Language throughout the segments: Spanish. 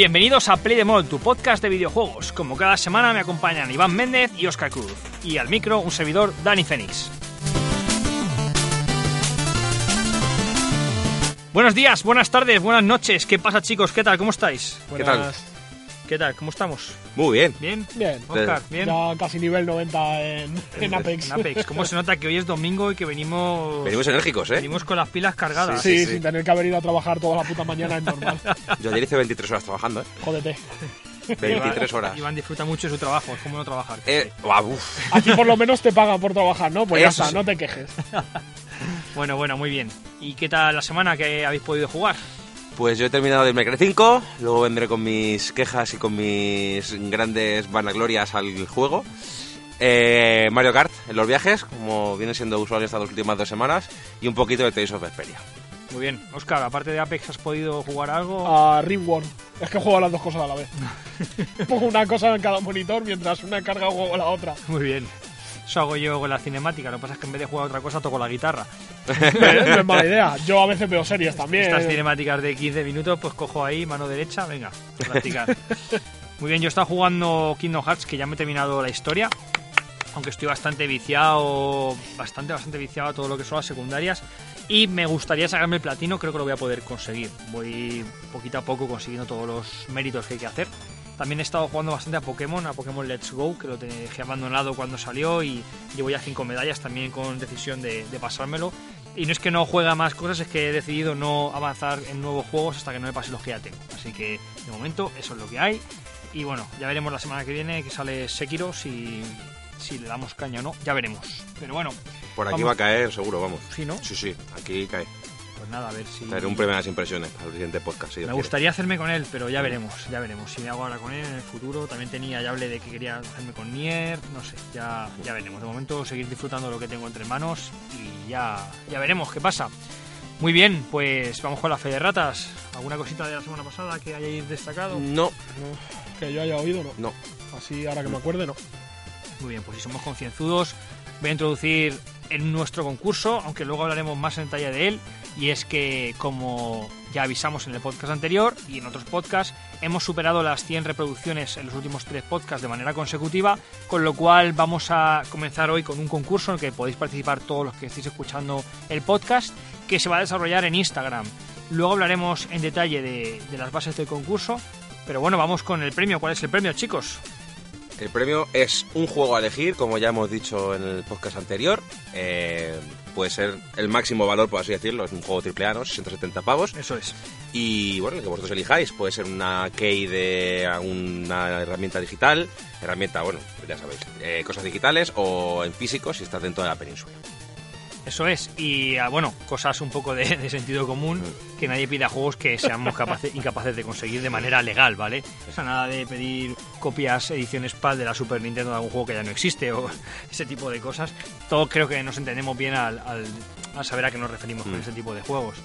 Bienvenidos a Play Them All, tu podcast de videojuegos. Como cada semana me acompañan Iván Méndez y Óscar Cruz. Y al micro, un servidor, Dani Fénix. Buenos días, buenas tardes, buenas noches. ¿Qué pasa, chicos? ¿Qué tal? ¿Cómo estáis? ¿Qué tal? ¿Cómo estamos? Muy bien. ¿Bien? Óscar, ¿bien? Ya casi nivel 90 en Apex. En Apex. ¿Cómo se nota que hoy es domingo y que venimos... Venimos enérgicos, ¿eh? Venimos con las pilas cargadas. Sí, sin tener que haber ido a trabajar toda la puta mañana, es normal. Yo ayer hice 23 horas trabajando, ¿eh? Jódete. 23 horas. Iván disfruta mucho de su trabajo, es como no trabajar. Aquí por lo menos te pagan por trabajar, ¿no? Pues ya está, sí. No te quejes. Bueno, muy bien. ¿Y qué tal la semana que habéis podido jugar? Pues yo he terminado de Minecraft 5, luego vendré con mis quejas y con mis grandes vanaglorias al juego. Mario Kart en los viajes, como viene siendo usual estas últimas 2 semanas, y un poquito de Tales of Vesperia. Muy bien. Óscar, aparte de Apex, ¿has podido jugar algo? A Rimworld. Es que juego a las dos cosas a la vez. Pongo una cosa en cada monitor mientras una carga juego a la otra. Muy bien. Eso hago yo con la cinemática, lo que pasa es que en vez de jugar a otra cosa toco la guitarra. No es mala idea, yo a veces veo series también. Estas cinemáticas de 15 minutos, pues cojo ahí, mano derecha, venga, a practicar. Muy bien, yo he estado jugando Kingdom Hearts, que ya me he terminado la historia, aunque estoy bastante viciado a todo lo que son las secundarias, y me gustaría sacarme el platino, creo que lo voy a poder conseguir. Voy poquito a poco consiguiendo todos los méritos que hay que hacer. También he estado jugando bastante a Pokémon Let's Go, que lo dejé abandonado cuando salió y llevo ya 5 medallas también con decisión de pasármelo. Y no es que no juega más cosas, es que he decidido no avanzar en nuevos juegos hasta que no me pase los que ya tengo. Así que, de momento, eso es lo que hay. Y bueno, ya veremos la semana que viene que sale Sekiro, si le damos caña o no, ya veremos. Pero bueno... Por aquí vamos. Va a caer, seguro, vamos. ¿Sí, no? Sí, aquí cae. Pues nada, a ver si... Traeré un premio de las impresiones para el siguiente podcast. Si me gustaría hacerme con él, pero ya veremos. Si me hago ahora con él en el futuro, también ya hablé de que quería hacerme con Nier, no sé, ya veremos. De momento seguir disfrutando lo que tengo entre manos y ya veremos qué pasa. Muy bien, pues vamos con la fe de ratas. ¿Alguna cosita de la semana pasada que hayáis destacado? No. Que yo haya oído, no. Así, ahora que me acuerde, no. Muy bien, pues si somos concienzudos, voy a introducir en nuestro concurso, aunque luego hablaremos más en detalle de él. Y es que, como ya avisamos en el podcast anterior y en otros podcasts, hemos superado las 100 reproducciones en los últimos 3 podcasts de manera consecutiva, con lo cual vamos a comenzar hoy con un concurso en el que podéis participar todos los que estéis escuchando el podcast, que se va a desarrollar en Instagram. Luego hablaremos en detalle de las bases del concurso, pero bueno, vamos con el premio. ¿Cuál es el premio, chicos? El premio es un juego a elegir, como ya hemos dicho en el podcast anterior. Puede ser el máximo valor, por así decirlo. Es un juego AAA, ¿no? 670 pavos. Eso es. Y bueno, el que vosotros elijáis. Puede ser una key de una herramienta digital. Herramienta, bueno, ya sabéis. Cosas digitales o en físico si estás dentro de la península. Eso es, y bueno, cosas un poco de sentido común, que nadie pida juegos que seamos incapaces de conseguir de manera legal, ¿vale? O sea, nada de pedir copias, ediciones PAL de la Super Nintendo de algún juego que ya no existe o ese tipo de cosas. Todos creo que nos entendemos bien al saber a qué nos referimos con ese tipo de juegos.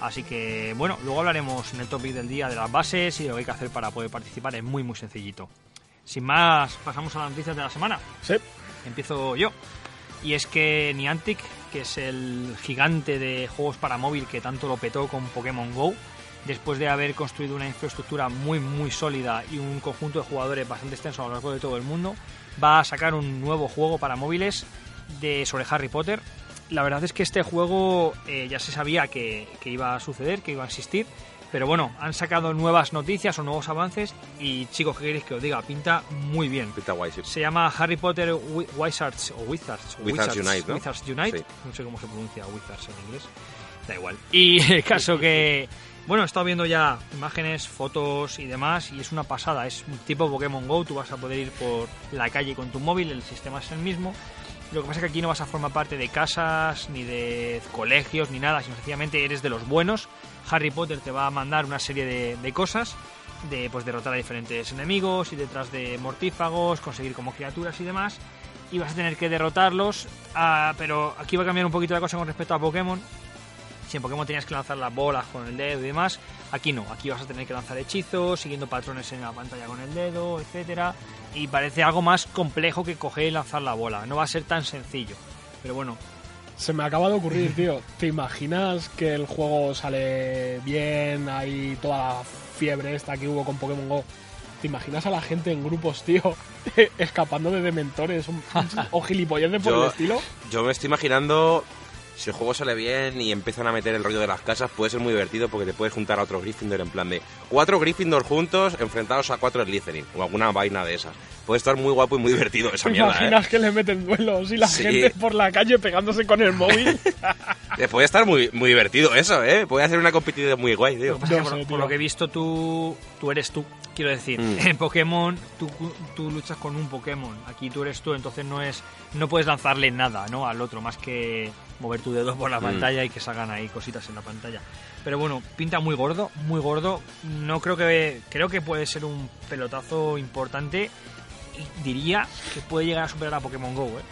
Así que, bueno, luego hablaremos en el topic del día de las bases y de lo que hay que hacer para poder participar. Es muy, muy sencillito. Sin más, pasamos a las noticias de la semana. Sí. Empiezo yo. Y es que Niantic, que es el gigante de juegos para móvil que tanto lo petó con Pokémon GO, después de haber construido una infraestructura muy muy sólida y un conjunto de jugadores bastante extenso a lo largo de todo el mundo, va a sacar un nuevo juego para móviles sobre Harry Potter. La verdad es que este juego ya se sabía que iba a suceder, que iba a existir, pero bueno, han sacado nuevas noticias o nuevos avances y, chicos, ¿qué queréis que os diga? Pinta muy bien. Pinta guay, sí. Se llama Harry Potter Wizards Unite, ¿no? Wizards Unite. Sí. No sé cómo se pronuncia Wizards en inglés. Da igual. Y el caso que... Bueno, he estado viendo ya imágenes, fotos y demás, y es una pasada. Es un tipo Pokémon GO. Tú vas a poder ir por la calle con tu móvil, el sistema es el mismo. Lo que pasa es que aquí no vas a formar parte de casas, ni de colegios, ni nada. Sencillamente eres de los buenos. Harry Potter te va a mandar una serie de cosas, de pues derrotar a diferentes enemigos, ir detrás de mortífagos, conseguir como criaturas y demás, y vas a tener que derrotarlos, pero aquí va a cambiar un poquito la cosa con respecto a Pokémon. Si en Pokémon tenías que lanzar las bolas con el dedo y demás, aquí no, aquí vas a tener que lanzar hechizos, siguiendo patrones en la pantalla con el dedo, etcétera, y parece algo más complejo que coger y lanzar la bola, no va a ser tan sencillo, pero bueno... Se me acaba de ocurrir, tío. ¿Te imaginas que el juego sale bien? Hay toda la fiebre esta que hubo con Pokémon GO. ¿Te imaginas a la gente en grupos, tío, escapando de dementores o gilipolleces por el estilo? Yo me estoy imaginando, si el juego sale bien y empiezan a meter el rollo de las casas, puede ser muy divertido porque te puedes juntar a otro Gryffindor en plan de 4 Gryffindor juntos enfrentados a 4 Slytherin o alguna vaina de esas. Puede estar muy guapo y muy divertido esa mierda. ¿Te imaginas que le meten duelos y la gente por la calle pegándose con el móvil? Puede estar muy, muy divertido eso, ¿eh? Puede hacer una competición muy guay, tío. Por lo que he visto, tú eres tú. Quiero decir, en Pokémon tú luchas con un Pokémon. Aquí tú eres tú, entonces no puedes lanzarle nada, ¿no?, al otro, más que mover tu dedo por la pantalla y que salgan ahí cositas en la pantalla. Pero bueno, pinta muy gordo, muy gordo. No creo que... Creo que puede ser un pelotazo importante y diría que puede llegar a superar a Pokémon GO, ¿eh?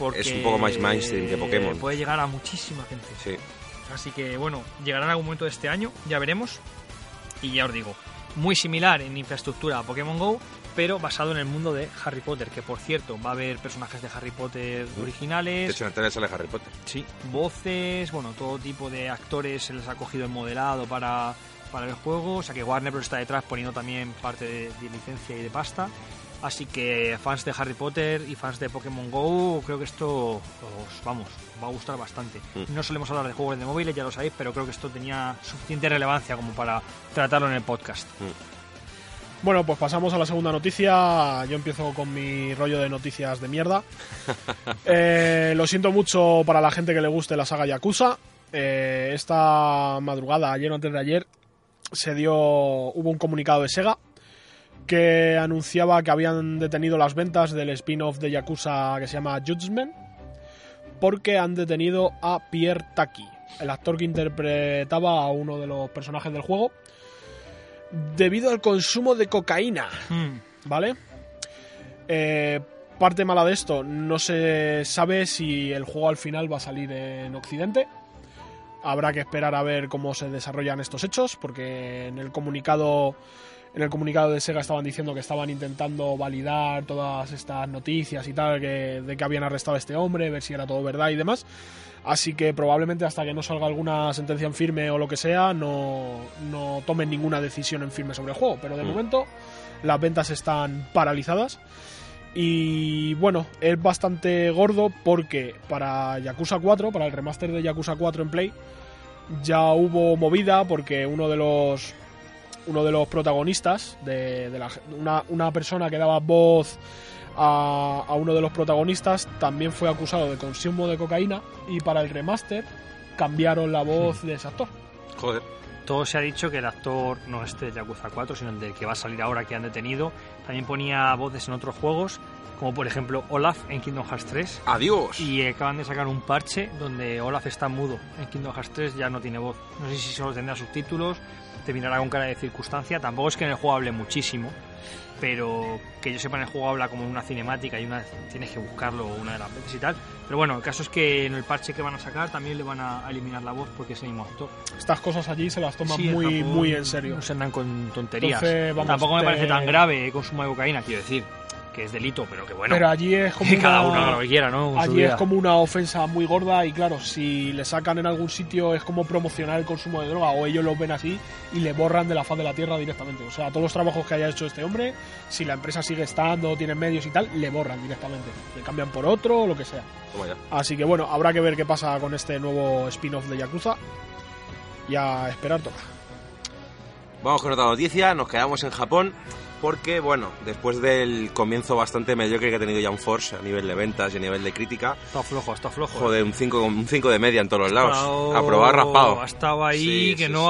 Porque es un poco más mainstream que Pokémon. Puede llegar a muchísima gente. Sí. Así que bueno, llegará en algún momento de este año, ya veremos. Y ya os digo, muy similar en infraestructura a Pokémon GO, pero basado en el mundo de Harry Potter, que por cierto, va a haber personajes de Harry Potter originales. De hecho, en el trailer sale Harry Potter. Sí, voces, bueno, todo tipo de actores se les ha cogido el modelado para el juego, o sea que Warner Bros. Está detrás poniendo también parte de licencia y de pasta. Así que fans de Harry Potter y fans de Pokémon GO, creo que esto os va a gustar bastante. No solemos hablar de juegos de móviles, ya lo sabéis, pero creo que esto tenía suficiente relevancia como para tratarlo en el podcast. Bueno, pues pasamos a la segunda noticia. Yo empiezo con mi rollo de noticias de mierda. Lo siento mucho para la gente que le guste la saga Yakuza. Esta madrugada, ayer o antes de ayer, hubo un comunicado de Sega que anunciaba que habían detenido las ventas del spin-off de Yakuza que se llama Judgment, porque han detenido a Pierre Taki, el actor que interpretaba a uno de los personajes del juego, debido al consumo de cocaína. ¿Vale? Parte mala de esto, no se sabe si el juego al final va a salir en Occidente. Habrá que esperar a ver cómo se desarrollan estos hechos, porque en el comunicado de Sega estaban diciendo que estaban intentando validar todas estas noticias y tal, de que habían arrestado a este hombre, ver si era todo verdad y demás. Así que probablemente hasta que no salga alguna sentencia en firme o lo que sea, no tomen ninguna decisión en firme sobre el juego. Pero de momento las ventas están paralizadas. Y bueno, es bastante gordo porque para Yakuza 4, para el remaster de Yakuza 4 en Play, ya hubo movida porque uno de los protagonistas, una persona que daba voz a uno de los protagonistas, también fue acusado de consumo de cocaína, y para el remaster cambiaron la voz de ese actor. Joder. Todo se ha dicho que el actor no es de Yakuza 4, sino el del que va a salir ahora, que han detenido. También ponía voces en otros juegos, como por ejemplo Olaf en Kingdom Hearts 3. ¡Adiós! Y acaban de sacar un parche donde Olaf está mudo. En Kingdom Hearts 3 ya no tiene voz. No sé si solo tendrá subtítulos, te mirará con cara de circunstancia. Tampoco es que en el juego hable muchísimo, pero que yo sepa, en el juego habla como una cinemática y tienes que buscarlo una de las veces y tal. Pero bueno, el caso es que en el parche que van a sacar también le van a eliminar la voz porque es el mismo actor. Estas cosas allí se las toman muy, muy en serio. No se andan con tonterías. Entonces, tampoco me parece tan grave el consumo de cocaína, quiero decir, que es delito, pero que bueno. Pero allí es como cada uno haga lo que quiera, ¿no? Allí es como una ofensa muy gorda y claro, si le sacan en algún sitio es como promocionar el consumo de droga, o ellos lo ven así y le borran de la faz de la tierra directamente. O sea, todos los trabajos que haya hecho este hombre, si la empresa sigue estando, tiene medios y tal, le borran directamente. Le cambian por otro o lo que sea. Así que bueno, habrá que ver qué pasa con este nuevo spin-off de Yakuza y a esperar toca. Vamos con otra noticia, nos quedamos en Japón. Porque, bueno, después del comienzo bastante mediocre que ha tenido Jump Force a nivel de ventas y a nivel de crítica... Está flojo. Joder, un 5 de media en todos los lados. Aprobado, raspado. Ha estado ahí, sí, que sí, no sí.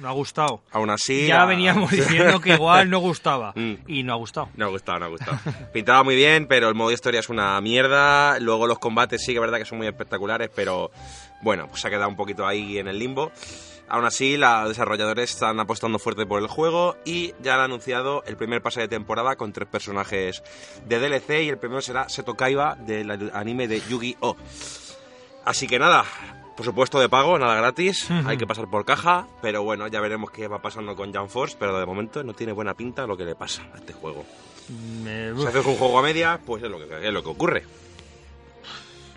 No ha gustado. Aún así... Ya veníamos diciendo que igual no gustaba. Y no ha gustado. Pintaba muy bien, pero el modo historia es una mierda. Luego los combates sí que es verdad que son muy espectaculares, pero bueno, pues se ha quedado un poquito ahí en el limbo. Aún así, los desarrolladores están apostando fuerte por el juego y ya han anunciado el primer pase de temporada con 3 personajes de DLC, y el primero será Seto Kaiba del anime de Yu-Gi-Oh! Así que nada, por supuesto de pago, nada gratis, hay que pasar por caja, pero bueno, ya veremos qué va pasando con Jump Force, pero de momento no tiene buena pinta lo que le pasa a este juego. Si haces un juego a media, pues es lo que ocurre.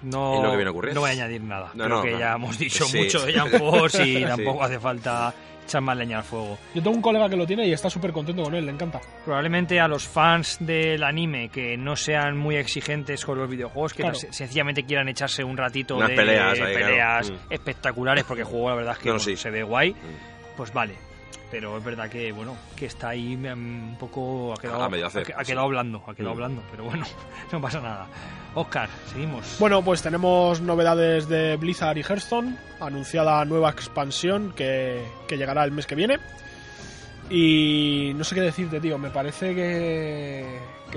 no, lo que viene ocurriendo. No voy a añadir nada. No, Creo que ya hemos dicho mucho de Jump Force y tampoco hace falta echar más leña al fuego. Yo tengo un colega que lo tiene y está súper contento con él, le encanta. Probablemente a los fans del anime que no sean muy exigentes con los videojuegos, que sencillamente quieran echarse un ratito unas de peleas, peleas espectaculares, porque el juego la verdad es que se ve guay, pues vale. Pero es verdad que bueno, que está ahí un poco, ha quedado blando, pero bueno, no pasa nada. Óscar, seguimos. Bueno, pues tenemos novedades de Blizzard y Hearthstone, anunciada nueva expansión que llegará el mes que viene. Y no sé qué decirte, tío, me parece que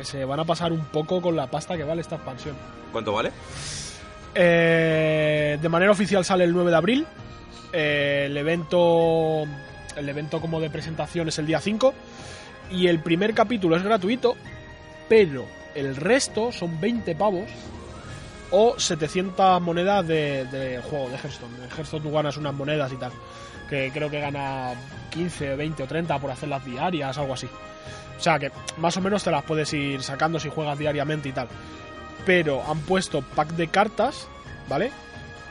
se van a pasar un poco con la pasta que vale esta expansión. ¿Cuánto vale? De manera oficial sale el 9 de abril. El evento como de presentación es el día 5 y el primer capítulo es gratuito, pero el resto son 20 pavos o 700 monedas de juego de Hearthstone. En Hearthstone tú ganas unas monedas y tal, que creo que gana 15, 20 o 30 por hacerlas diarias, algo así. O sea que más o menos te las puedes ir sacando si juegas diariamente y tal. Pero han puesto pack de cartas, ¿vale?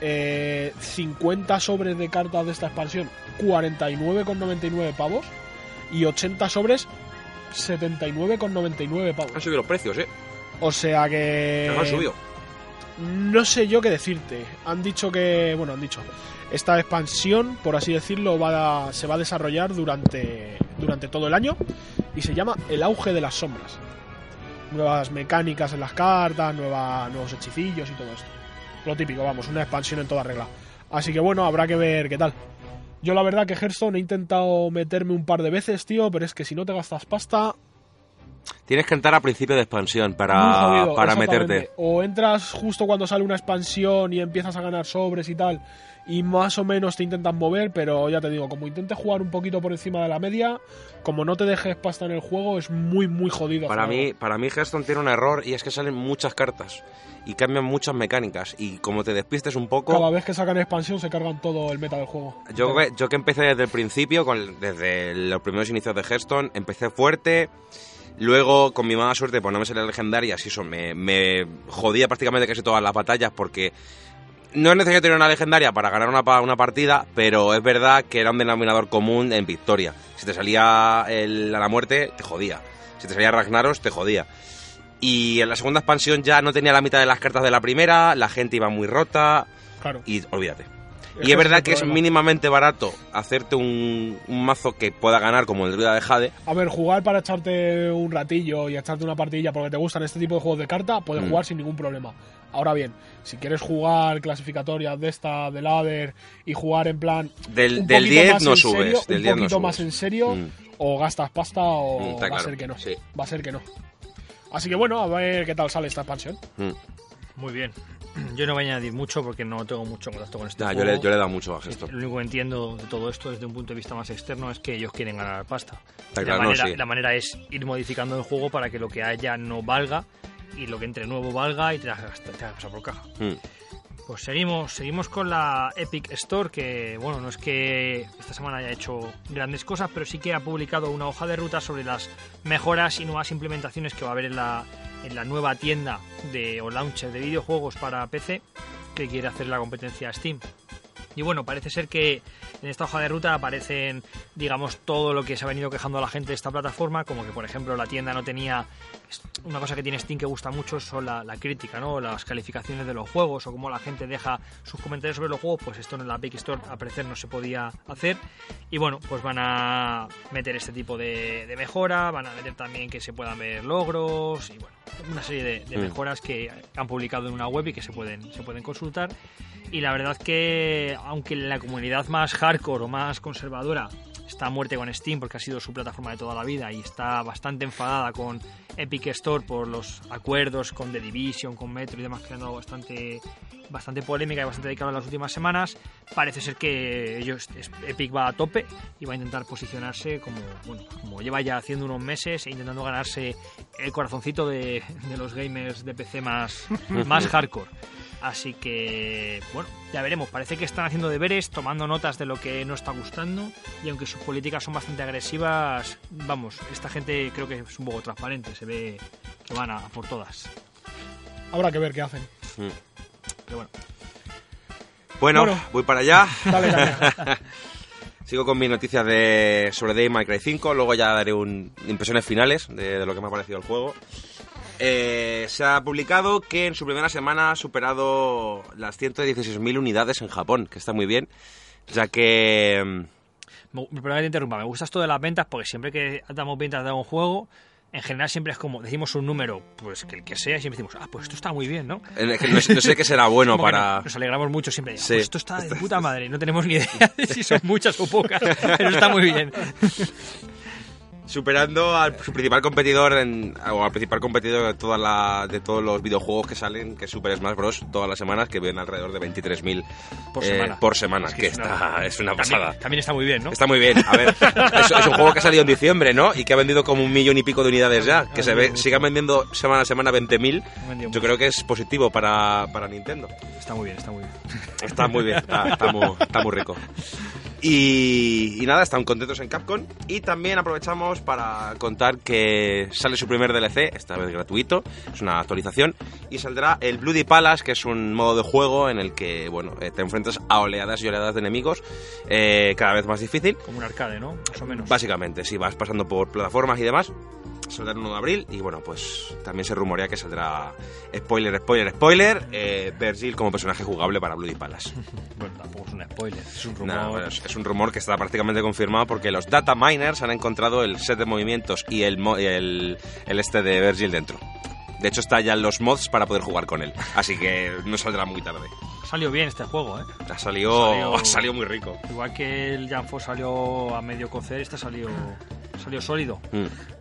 50 sobres de cartas de esta expansión, 49,99 pavos, y 80 sobres, 79,99 pavos. Han subido los precios, o sea que... Nos han subido. No sé yo qué decirte. Han dicho que... Bueno, han dicho... Esta expansión, por así decirlo, se va a desarrollar durante todo el año y se llama El Auge de las Sombras. Nuevas mecánicas en las cartas, nuevos hechicillos y todo esto. Lo típico, vamos, una expansión en toda regla. Así que bueno, habrá que ver qué tal. Yo la verdad que Hearthstone he intentado meterme un par de veces, tío, pero es que si no te gastas pasta... Tienes que entrar a principio de expansión para meterte. O entras justo cuando sale una expansión y empiezas a ganar sobres y tal, y más o menos te intentan mover, pero ya te digo, como intentes jugar un poquito por encima de la media, como no te dejes pasta en el juego, es muy, muy jodido. Para mí Hearthstone tiene un error, y es que salen muchas cartas y cambian muchas mecánicas, y como te despistes un poco... Cada vez que sacan expansión se cargan todo el meta del juego. Yo que empecé desde el principio, desde los primeros inicios de Hearthstone, empecé fuerte... Luego, con mi mala suerte, pues no me salía legendaria, y eso me jodía prácticamente casi todas las batallas, porque no es necesario tener una legendaria para ganar una partida, pero es verdad que era un denominador común en victoria. Si te salía a la muerte, te jodía. Si te salía Ragnaros, te jodía. Y en la segunda expansión ya no tenía la mitad de las cartas de la primera, la gente iba muy rota, y olvídate. Y es verdad que es mínimamente barato hacerte un mazo que pueda ganar, como el Druida de Jade. A ver, jugar para echarte un ratillo y echarte una partidilla porque te gustan este tipo de juegos de carta, puedes jugar sin ningún problema. Ahora bien, si quieres jugar clasificatorias de esta, del Ladder, y jugar en plan... Del 10 no subes. Un poquito más en serio, o gastas pasta o va a ser que no. Va a ser que no. Así que bueno, a ver qué tal sale esta expansión. Muy bien. Yo no voy a añadir mucho porque no tengo mucho contacto con este juego. Yo le he dado mucho a esto. Lo único que entiendo de todo esto desde un punto de vista más externo es que ellos quieren ganar pasta. La manera es ir modificando el juego para que lo que haya no valga y lo que entre nuevo valga y te las gastas por caja. Pues seguimos con la Epic Store, que bueno, no es que esta semana haya hecho grandes cosas, pero sí que ha publicado una hoja de ruta sobre las mejoras y nuevas implementaciones que va a haber en la nueva tienda o launcher de videojuegos para PC, que quiere hacer la competencia a Steam. Y bueno, parece ser que en esta hoja de ruta aparecen, digamos, todo lo que se ha venido quejando a la gente de esta plataforma, como que, por ejemplo, la tienda no tenía... Una cosa que tiene Steam que gusta mucho son la crítica, ¿no? Las calificaciones de los juegos, o cómo la gente deja sus comentarios sobre los juegos, pues esto en la Epic Store, a parecer, no se podía hacer. Y bueno, pues van a meter este tipo de mejora, van a meter también que se puedan ver logros, y bueno, una serie de mejoras que han publicado en una web y que se pueden consultar. Y la verdad que, aunque la comunidad más hardcore o más conservadora está a muerte con Steam porque ha sido su plataforma de toda la vida y está bastante enfadada con Epic Store por los acuerdos con The Division, con Metro y demás, que han dado bastante polémica y bastante dedicada en las últimas semanas, parece ser que Epic va a tope y va a intentar posicionarse como lleva ya haciendo unos meses e intentando ganarse el corazoncito de los gamers de PC más hardcore. Así que, bueno, ya veremos. Parece que están haciendo deberes, tomando notas de lo que no está gustando, y aunque sus políticas son bastante agresivas, vamos, esta gente creo que es un poco transparente, se ve que van a por todas. Habrá que ver qué hacen. Pero bueno. Bueno, voy para allá. Dale, dale. Sigo con mis noticias sobre Devil May Cry 5. Luego ya daré impresiones finales de lo que me ha parecido el juego. Se ha publicado que en su primera semana ha superado las 116.000 unidades en Japón, que está muy bien, ya que... Perdón que te interrumpa, me gusta esto de las ventas, porque siempre que damos ventas de un juego... En general siempre es como, decimos un número, pues que el que sea, y siempre decimos, ah, pues esto está muy bien, ¿no? No sé qué será bueno para... Nos alegramos mucho siempre, sí. Pues esto está de puta madre, no tenemos ni idea de si son muchas o pocas, pero está muy bien. Superando a su principal competidor, al principal competidor de todos los videojuegos que salen, que es Super Smash Bros. Todas las semanas, que viven alrededor de 23.000 por semana, es que es una pasada. También está muy bien, ¿no? Está muy bien, a ver, es un juego que ha salido en diciembre, ¿no? Y que ha vendido como 1,000,000 y pico de unidades ya, que sigan vendiendo semana a semana 20.000, yo creo que es positivo para Nintendo. Está muy bien, está muy bien. Está muy bien, está muy rico. Y nada, están contentos en Capcom. Y también aprovechamos para contar que sale su primer DLC, esta vez gratuito, es una actualización, y saldrá el Bloody Palace, que es un modo de juego en el que, bueno, te enfrentas a oleadas y oleadas de enemigos, cada vez más difícil. Como un arcade, ¿no? Más o menos. Básicamente, sí, vas pasando por plataformas y demás. Saldrá el 1 de abril y, bueno, pues también se rumorea que saldrá, spoiler, Vergil como personaje jugable para Bloody Palace. Bueno, tampoco es un spoiler, es un rumor. No, es un rumor que está prácticamente confirmado porque los data miners han encontrado el set de movimientos y el este de Vergil dentro. De hecho, está ya en los mods para poder jugar con él, así que no saldrá muy tarde. Ha salido bien este juego, ¿eh? Ha salido muy rico. Igual que el Jump Force salió a medio cocer, este salió sólido.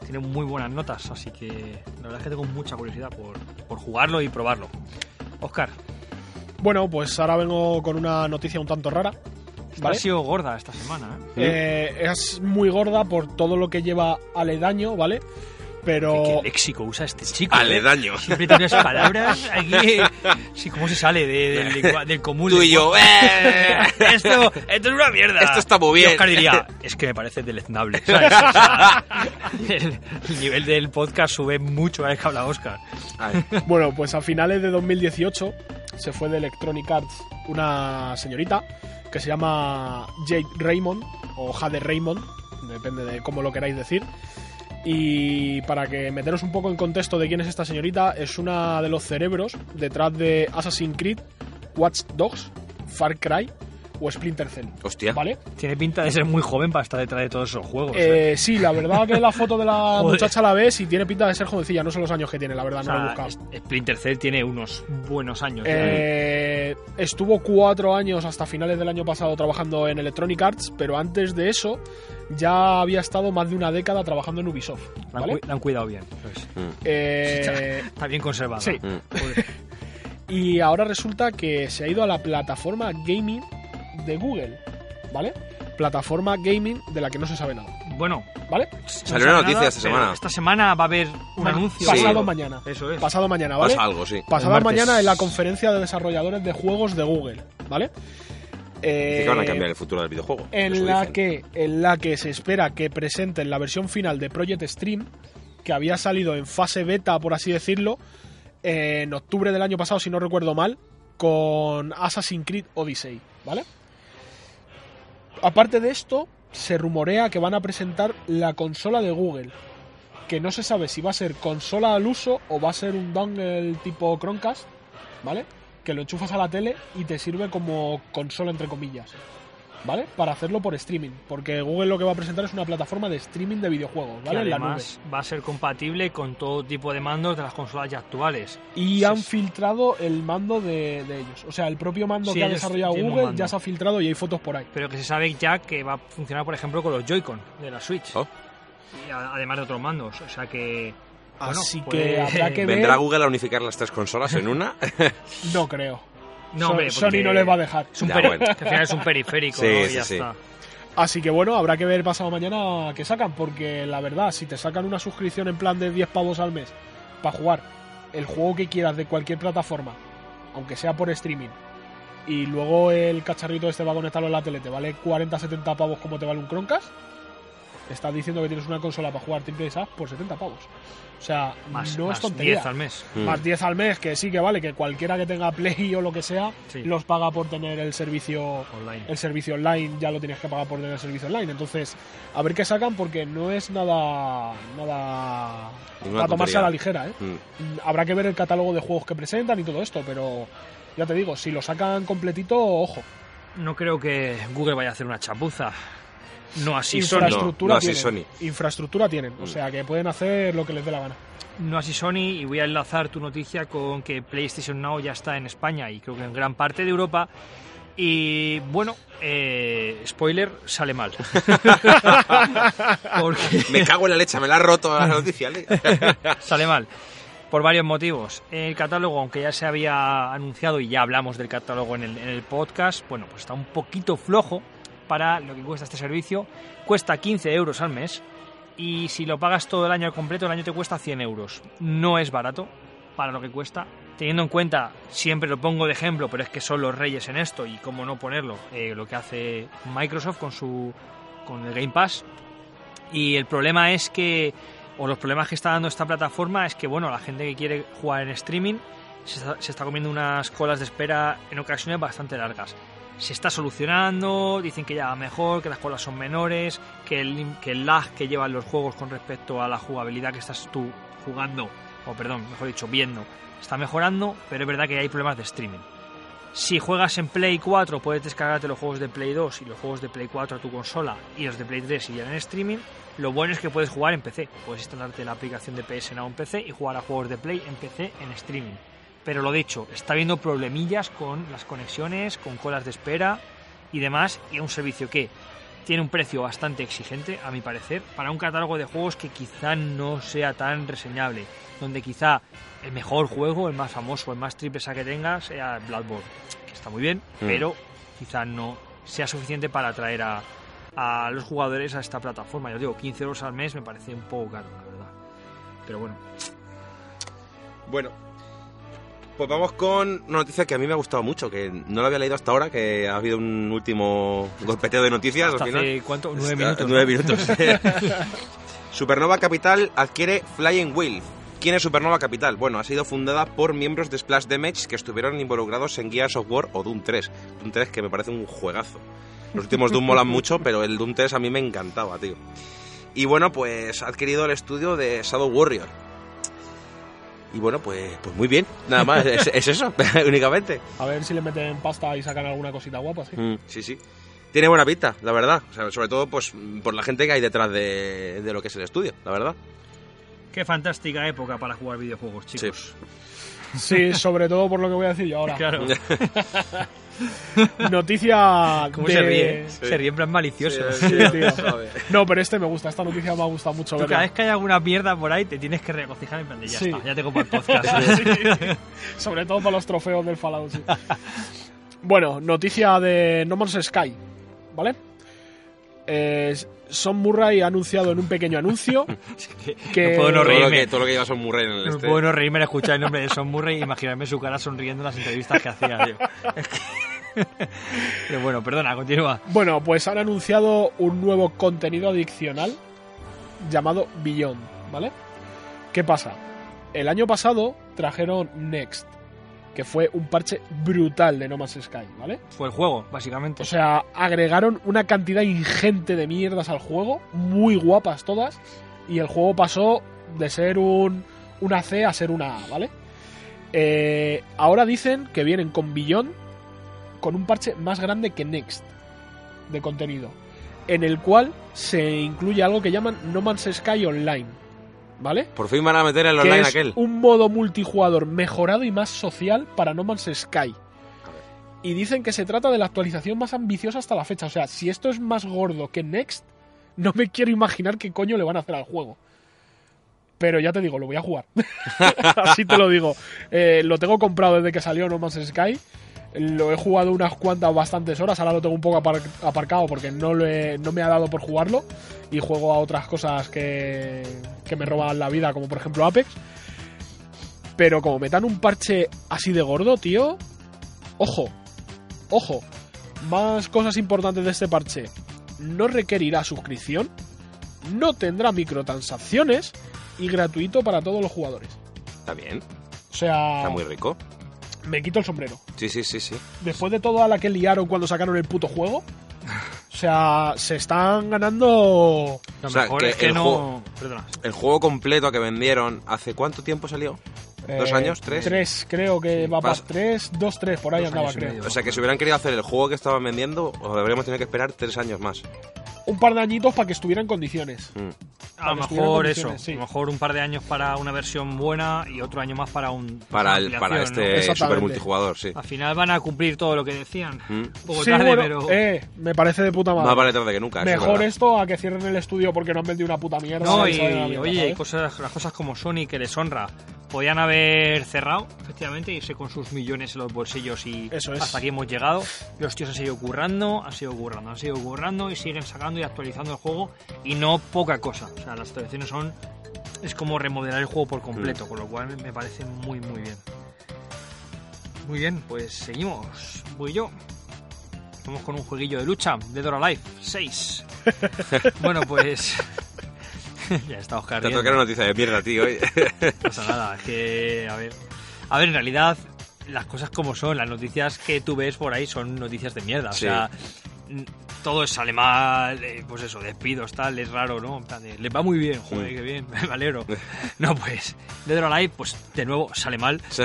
Tiene muy buenas notas, así que la verdad es que tengo mucha curiosidad por jugarlo y probarlo. Óscar. Bueno, pues ahora vengo con una noticia un tanto rara. ¿Vale? Ha sido gorda esta semana, ¿eh? Es muy gorda por todo lo que lleva aledaño, ¿vale? Pero... ¿Qué léxico usa este chico? Aledaño. Siempre tiene unas palabras aquí... Sí, ¿cómo se sale del común? Tú y yo... Esto es una mierda. Esto está muy bien. Y Oscar diría, es que me parece deleznable, ¿sabes? O sea, el nivel del podcast sube mucho a vez que habla Oscar. Bueno, pues a finales de 2018 se fue de Electronic Arts una señorita que se llama Jade Raymond o Jade Raymond, depende de cómo lo queráis decir. Y para que meteros un poco en contexto de quién es esta señorita, es una de los cerebros detrás de Assassin's Creed, Watch Dogs, Far Cry o Splinter Cell. Hostia. ¿Vale? Tiene pinta de ser muy joven para estar detrás de todos esos juegos. Sí, la verdad que la foto de la muchacha la ves y tiene pinta de ser jovencilla. No sé los años que tiene, la verdad, o sea, no lo he buscado. Splinter Cell tiene unos buenos años. Estuvo 4 años hasta finales del año pasado trabajando en Electronic Arts, pero antes de eso ya había estado más de una década trabajando en Ubisoft. ¿Vale? La han cuidado bien. Pues. Está bien conservada. Sí. Y ahora resulta que se ha ido a la plataforma gaming de Google, ¿vale? Plataforma gaming de la que no se sabe nada. Bueno, ¿vale? Salió una noticia esta semana. Esta semana va a haber un anuncio. Pasado mañana. Eso es. Pasado mañana, ¿vale? Pasa algo, sí. Pasado mañana en la conferencia de desarrolladores de juegos de Google, ¿vale? Que van a cambiar el futuro del videojuego. En la que se espera que presenten la versión final de Project Stream, que había salido en fase beta, por así decirlo, en octubre del año pasado, si no recuerdo mal, con Assassin's Creed Odyssey, ¿vale? Aparte de esto, se rumorea que van a presentar la consola de Google, que no se sabe si va a ser consola al uso o va a ser un dongle tipo Chromecast, ¿vale? Que lo enchufas a la tele y te sirve como consola, entre comillas, ¿vale? Para hacerlo por streaming, porque Google lo que va a presentar es una plataforma de streaming de videojuegos, ¿vale? Que además en la nube va a ser compatible con todo tipo de mandos de las consolas ya actuales. Y han filtrado el mando de ellos. O sea, el propio mando que ha desarrollado Google ya se ha filtrado y hay fotos por ahí. Pero que se sabe ya que va a funcionar, por ejemplo, con los Joy-Con de la Switch. Oh. Y además de otros mandos, o sea que... Así que habrá que ver... ¿Vendrá Google a unificar las tres consolas en una? No creo. No, hombre, Sony no les va a dejar. Al final es un periférico, sí, ¿no? Sí, y ya está. Así que bueno, habrá que ver pasado mañana qué sacan, porque la verdad, si te sacan una suscripción en plan de 10 pavos al mes para jugar el juego que quieras de cualquier plataforma, aunque sea por streaming, y luego el cacharrito este va a conectarlo a la tele, te vale 40-70 pavos como te vale un Chromecast, te estás diciendo que tienes una consola para jugar Triple A por 70 pavos. O sea, más, no más es tontería. 10 al mes. Más 10 al mes, que sí que vale, que cualquiera que tenga Play o lo que sea, sí, los paga por tener el servicio online. El servicio online ya lo tienes que pagar por tener el servicio online. Entonces, a ver qué sacan, porque no es nada a tomarse a la ligera, ¿eh? Habrá que ver el catálogo de juegos que presentan y todo esto, pero ya te digo, si lo sacan completito, ojo. No creo que Google vaya a hacer una chapuza. No así Sony. Infraestructura tienen, o sea que pueden hacer lo que les dé la gana. No así Sony, y voy a enlazar tu noticia con que PlayStation Now ya está en España y creo que en gran parte de Europa. Y bueno, spoiler, sale mal. Porque... Me cago en la leche, me la ha roto la noticia. Sale mal. Por varios motivos. El catálogo, aunque ya se había anunciado y ya hablamos del catálogo en el podcast, bueno, pues está un poquito flojo para lo que cuesta este servicio. Cuesta 15 euros al mes y si lo pagas todo el año completo, el año te cuesta 100 euros. No es barato para lo que cuesta. Teniendo en cuenta, siempre lo pongo de ejemplo, pero es que son los reyes en esto y cómo no ponerlo, lo que hace Microsoft con el Game Pass. Y el problema es que... o los problemas que está dando esta plataforma es que, bueno, la gente que quiere jugar en streaming se está comiendo unas colas de espera en ocasiones bastante largas. Se está solucionando, dicen que ya va mejor, que las colas son menores, que el lag que llevan los juegos con respecto a la jugabilidad que estás tú jugando, o perdón, mejor dicho, viendo, está mejorando, pero es verdad que hay problemas de streaming. Si juegas en Play 4 puedes descargarte los juegos de Play 2 y los juegos de Play 4 a tu consola y los de Play 3 si ya en streaming. Lo bueno es que puedes jugar en PC, puedes instalarte la aplicación de PS Now en PC y jugar a juegos de Play en PC en streaming. Pero lo dicho, está habiendo problemillas con las conexiones, con colas de espera y demás, y es un servicio que tiene un precio bastante exigente, a mi parecer, para un catálogo de juegos que quizá no sea tan reseñable, donde quizá el mejor juego, el más famoso, el más triple A que tengas sea Bloodborne, que está muy bien, pero quizá no sea suficiente para atraer a los jugadores a esta plataforma. Yo digo, 15 euros al mes me parece un poco caro, la verdad. Pero bueno. Bueno, pues vamos con una noticia que a mí me ha gustado mucho, que no la había leído hasta ahora, que ha habido un último golpeteo de noticias. ¿Hasta al final? Hace cuánto? 9 minutos. 9 minutos. Supernova Capital adquiere Flying Wheel. ¿Quién es Supernova Capital? Bueno, ha sido fundada por miembros de Splash Damage que estuvieron involucrados en Gears of War o Doom 3. Doom 3 que me parece un juegazo. Los últimos Doom molan mucho, pero el Doom 3 a mí me encantaba, tío. Y bueno, pues ha adquirido el estudio de Shadow Warrior. Y bueno, pues muy bien. Nada más, es eso, únicamente. A ver si le meten pasta y sacan alguna cosita guapa, sí. Sí, sí. Tiene buena pinta, la verdad. O sea, sobre todo pues por la gente que hay detrás de lo que es el estudio, la verdad. Qué fantástica época para jugar videojuegos, chicos. Sí, sobre todo por lo que voy a decir yo ahora. Claro. Noticia. ¿Cómo se ríe? Sí. Se ríe en plan malicioso. Sí, tío. No, pero me gusta. Esta noticia me ha gustado mucho. Tú, cada vez que hay alguna mierda por ahí, te tienes que regocijar en plan de ya está, ya te compro el podcast. Sí. Sobre todo para los trofeos del Fallout. Sí. Bueno, noticia de No Man's Sky, ¿vale? Son Murray ha anunciado en un pequeño anuncio que no puedo no reírme todo lo que lleva Son Murray en el no puedo no reírme al escuchar el nombre de Son Murray e imaginarme su cara sonriendo en las entrevistas que hacía, tío. Pero bueno, perdona, continúa. Bueno, pues han anunciado un nuevo contenido adicional llamado Beyond, ¿vale? ¿Qué pasa? El año pasado trajeron Next, que fue un parche brutal de No Man's Sky, ¿vale? Fue el juego, básicamente. O sea, agregaron una cantidad ingente de mierdas al juego, muy guapas todas, y el juego pasó de ser una C a ser una A, ¿vale? Ahora dicen que vienen con Beyond, con un parche más grande que Next, de contenido, en el cual se incluye algo que llaman No Man's Sky Online, ¿vale? Por fin van a meter el online aquel. Es un modo multijugador mejorado y más social para No Man's Sky. Y dicen que se trata de la actualización más ambiciosa hasta la fecha. O sea, si esto es más gordo que Next, no me quiero imaginar qué coño le van a hacer al juego. Pero ya te digo, lo voy a jugar. Así te lo digo. Lo tengo comprado desde que salió No Man's Sky. Lo he jugado unas cuantas, bastantes horas. Ahora lo tengo un poco aparcado porque no me ha dado por jugarlo. Y juego a otras cosas que me roban la vida, como por ejemplo Apex. Pero como metan un parche así de gordo, tío... Ojo. Más cosas importantes de este parche. No requerirá suscripción. no tendrá microtransacciones y gratuito para todos los jugadores. Está bien. O sea... Está muy rico. Me quito el sombrero. Sí. Después de toda la que liaron cuando sacaron el puto juego... O sea, se están ganando... O sea, mejor que es que el no... Juego, perdona. El juego completo que vendieron, ¿hace cuánto tiempo salió? ¿2 años? ¿3? 3, creo que va para 3, 2, 3, por ahí andaba, creo. O sea, que si hubieran querido hacer el juego que estaban vendiendo, os habríamos tenido que esperar 3 años más. Un par de añitos para que estuviera en condiciones. A lo mejor eso, sí. A lo mejor un par de años para una versión buena y otro año más para un... Para este, ¿no? Super multijugador, sí. Al final van a cumplir todo lo que decían. Un poco sí, tarde, bueno, pero... me parece de puta madre. Más vale tarde que nunca. Mejor esto a que cierren el estudio porque no han vendido una puta mierda. No, y mierda, oye, hay cosas, las cosas como Sony que les honra. Podían haber cerrado, efectivamente, irse con sus millones en los bolsillos y eso es. Hasta aquí hemos llegado. Los tíos han seguido currando, y siguen sacando y actualizando el juego y no poca cosa. O sea, las actualizaciones son... Es como remodelar el juego por completo, con lo cual me parece muy, muy bien. Muy bien, pues seguimos. Voy yo. Vamos con un jueguillo de lucha, Dead or Alive 6. Bueno, pues... Ya está Oscar. Te ha tocado una noticia de mierda, tío. No pasa nada, es que... A ver, en realidad, las cosas como son, las noticias que tú ves por ahí son noticias de mierda. Sí. O sea, todo sale mal, pues eso, despidos, tal, es raro, ¿no? En plan de, les va muy bien, joder, qué bien, me alegro. No, pues, Dead or Alive, pues, de nuevo, sale mal. Sí.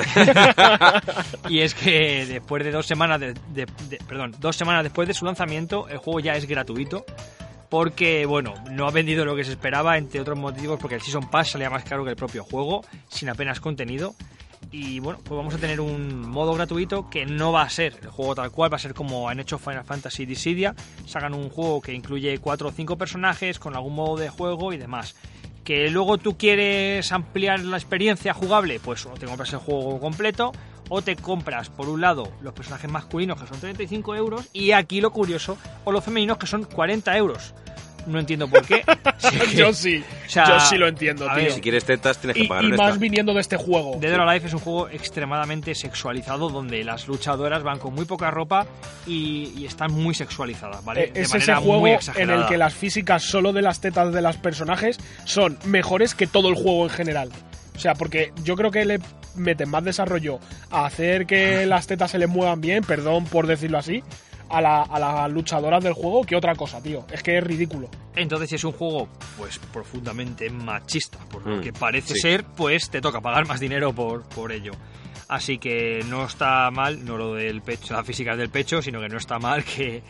Y es que después de 2 semanas... Perdón, 2 semanas después de su lanzamiento, el juego ya es gratuito. Porque, bueno, no ha vendido lo que se esperaba, entre otros motivos, porque el Season Pass salía más caro que el propio juego, sin apenas contenido. Y, bueno, pues vamos a tener un modo gratuito que no va a ser el juego tal cual, va a ser como han hecho Final Fantasy Dissidia. Sacan un juego que incluye 4 o 5 personajes con algún modo de juego y demás. Que luego tú quieres ampliar la experiencia jugable, pues o te compras el juego completo, o te compras, por un lado, los personajes masculinos, que son 35€, y aquí lo curioso, o los femeninos, que son 40€. No entiendo por qué. Yo sí lo entiendo, tío. Ver, si quieres tetas, tienes que pagar. Y más viniendo de este juego. Dead or Alive es un juego extremadamente sexualizado, donde las luchadoras van con muy poca ropa y están muy sexualizadas, ¿vale? Es de manera ese juego muy exagerada, en el que las físicas solo de las tetas de las personajes son mejores que todo el juego en general. O sea, porque yo creo que le meten más desarrollo a hacer que las tetas se les muevan bien, perdón por decirlo así, a las luchadoras del juego que otra cosa, tío. Es que es ridículo. Entonces, si es un juego, pues, profundamente machista, por lo que parece ser, pues te toca pagar más dinero por ello. Así que no está mal, no lo del pecho, las físicas del pecho, sino que no está mal que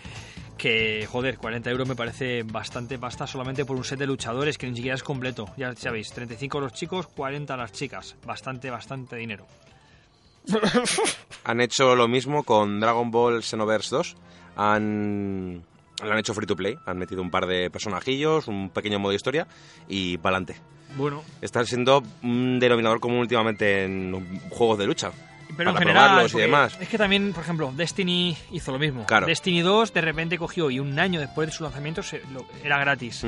joder, 40€ me parece bastante pasta solamente por un set de luchadores que ni siquiera es completo. Ya sabéis, 35 los chicos, 40 las chicas. Bastante dinero. Han hecho lo mismo con Dragon Ball Xenoverse 2. Lo han hecho free to play. Han metido un par de personajillos, un pequeño modo de historia y pa'lante. Bueno. Están siendo un denominador común últimamente en juegos de lucha. Pero en general, y demás. Es que también, por ejemplo, Destiny hizo lo mismo. Claro. Destiny 2 de repente cogió y un año después de su lanzamiento era gratis.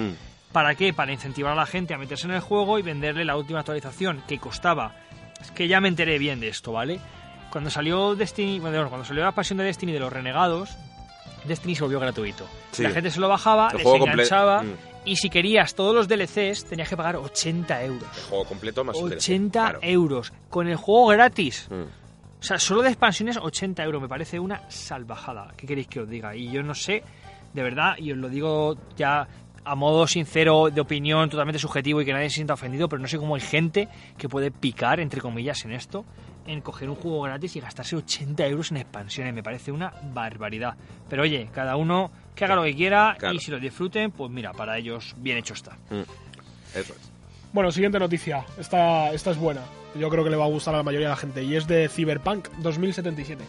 ¿Para qué? Para incentivar a la gente a meterse en el juego y venderle la última actualización que costaba. Es que ya me enteré bien de esto, ¿vale? Cuando salió Destiny, bueno, cuando salió la expansión de Destiny de los Renegados, Destiny se volvió gratuito. Sí. La gente se lo bajaba, les enganchaba... Y si querías todos los DLCs, tenías que pagar 80€. El juego completo más 80€. Con el juego gratis. O sea, solo de expansiones 80€. Me parece una salvajada. ¿Qué queréis que os diga? Y yo no sé, de verdad, y os lo digo ya a modo sincero, de opinión totalmente subjetivo y que nadie se sienta ofendido, pero no sé cómo hay gente que puede picar, entre comillas, en esto, en coger un juego gratis y gastarse 80€ en expansiones. Me parece una barbaridad. Pero oye, cada uno que haga lo que quiera, claro. Y si lo disfruten, pues mira, para ellos bien hecho está. Eso es. Bueno, siguiente noticia. Esta es buena. Yo creo que le va a gustar a la mayoría de la gente. Y es de Cyberpunk 2077.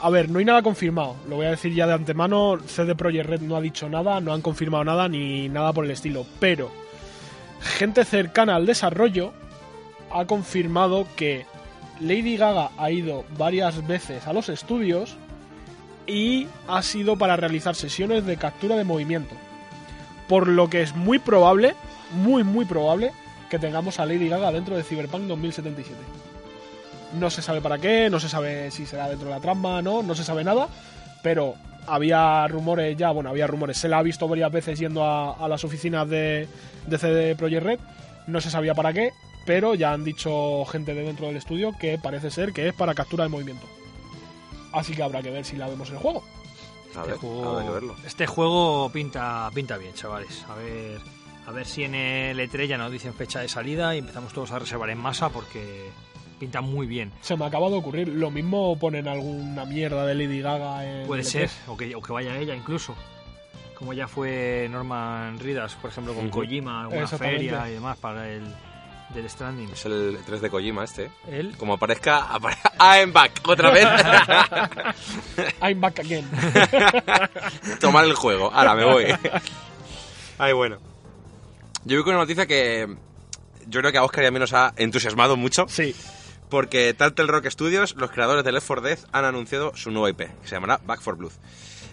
A ver, no hay nada confirmado. Lo voy a decir ya de antemano. CD Projekt Red no ha dicho nada, no han confirmado nada ni nada por el estilo. Pero gente cercana al desarrollo ha confirmado que Lady Gaga ha ido varias veces a los estudios y ha sido para realizar sesiones de captura de movimiento. Por lo que es muy probable, muy muy probable, que tengamos a Lady Gaga dentro de Cyberpunk 2077. No se sabe para qué, no se sabe si será dentro de la trama, no se sabe nada, pero había rumores ya, bueno, había rumores, se la ha visto varias veces yendo a las oficinas de CD Projekt Red, no se sabía para qué, pero ya han dicho gente de dentro del estudio que parece ser que es para captura de movimiento. Así que habrá que ver si la vemos en el juego. A ver, que verlo. Este juego pinta bien, chavales. A ver si en el E3 ya nos dicen fecha de salida y empezamos todos a reservar en masa, porque pinta muy bien. Se me acaba de ocurrir. Lo mismo ponen alguna mierda de Lady Gaga en... Puede ser, o que vaya ella incluso. Como ya fue Norman Reedus, por ejemplo, con Kojima, alguna feria y demás para el... del Stranding. Es el 3 de Kojima este. ¿El? Como aparezca I'm back otra vez. I'm back again. Tomar el juego. Ahora me voy. Ay, bueno. Yo vi con una noticia que yo creo que a Óscar y a mí nos ha entusiasmado mucho. Sí. Porque Turtle Rock Studios, los creadores de Left 4 Dead, han anunciado su nueva IP, que se llamará Back 4 Blood.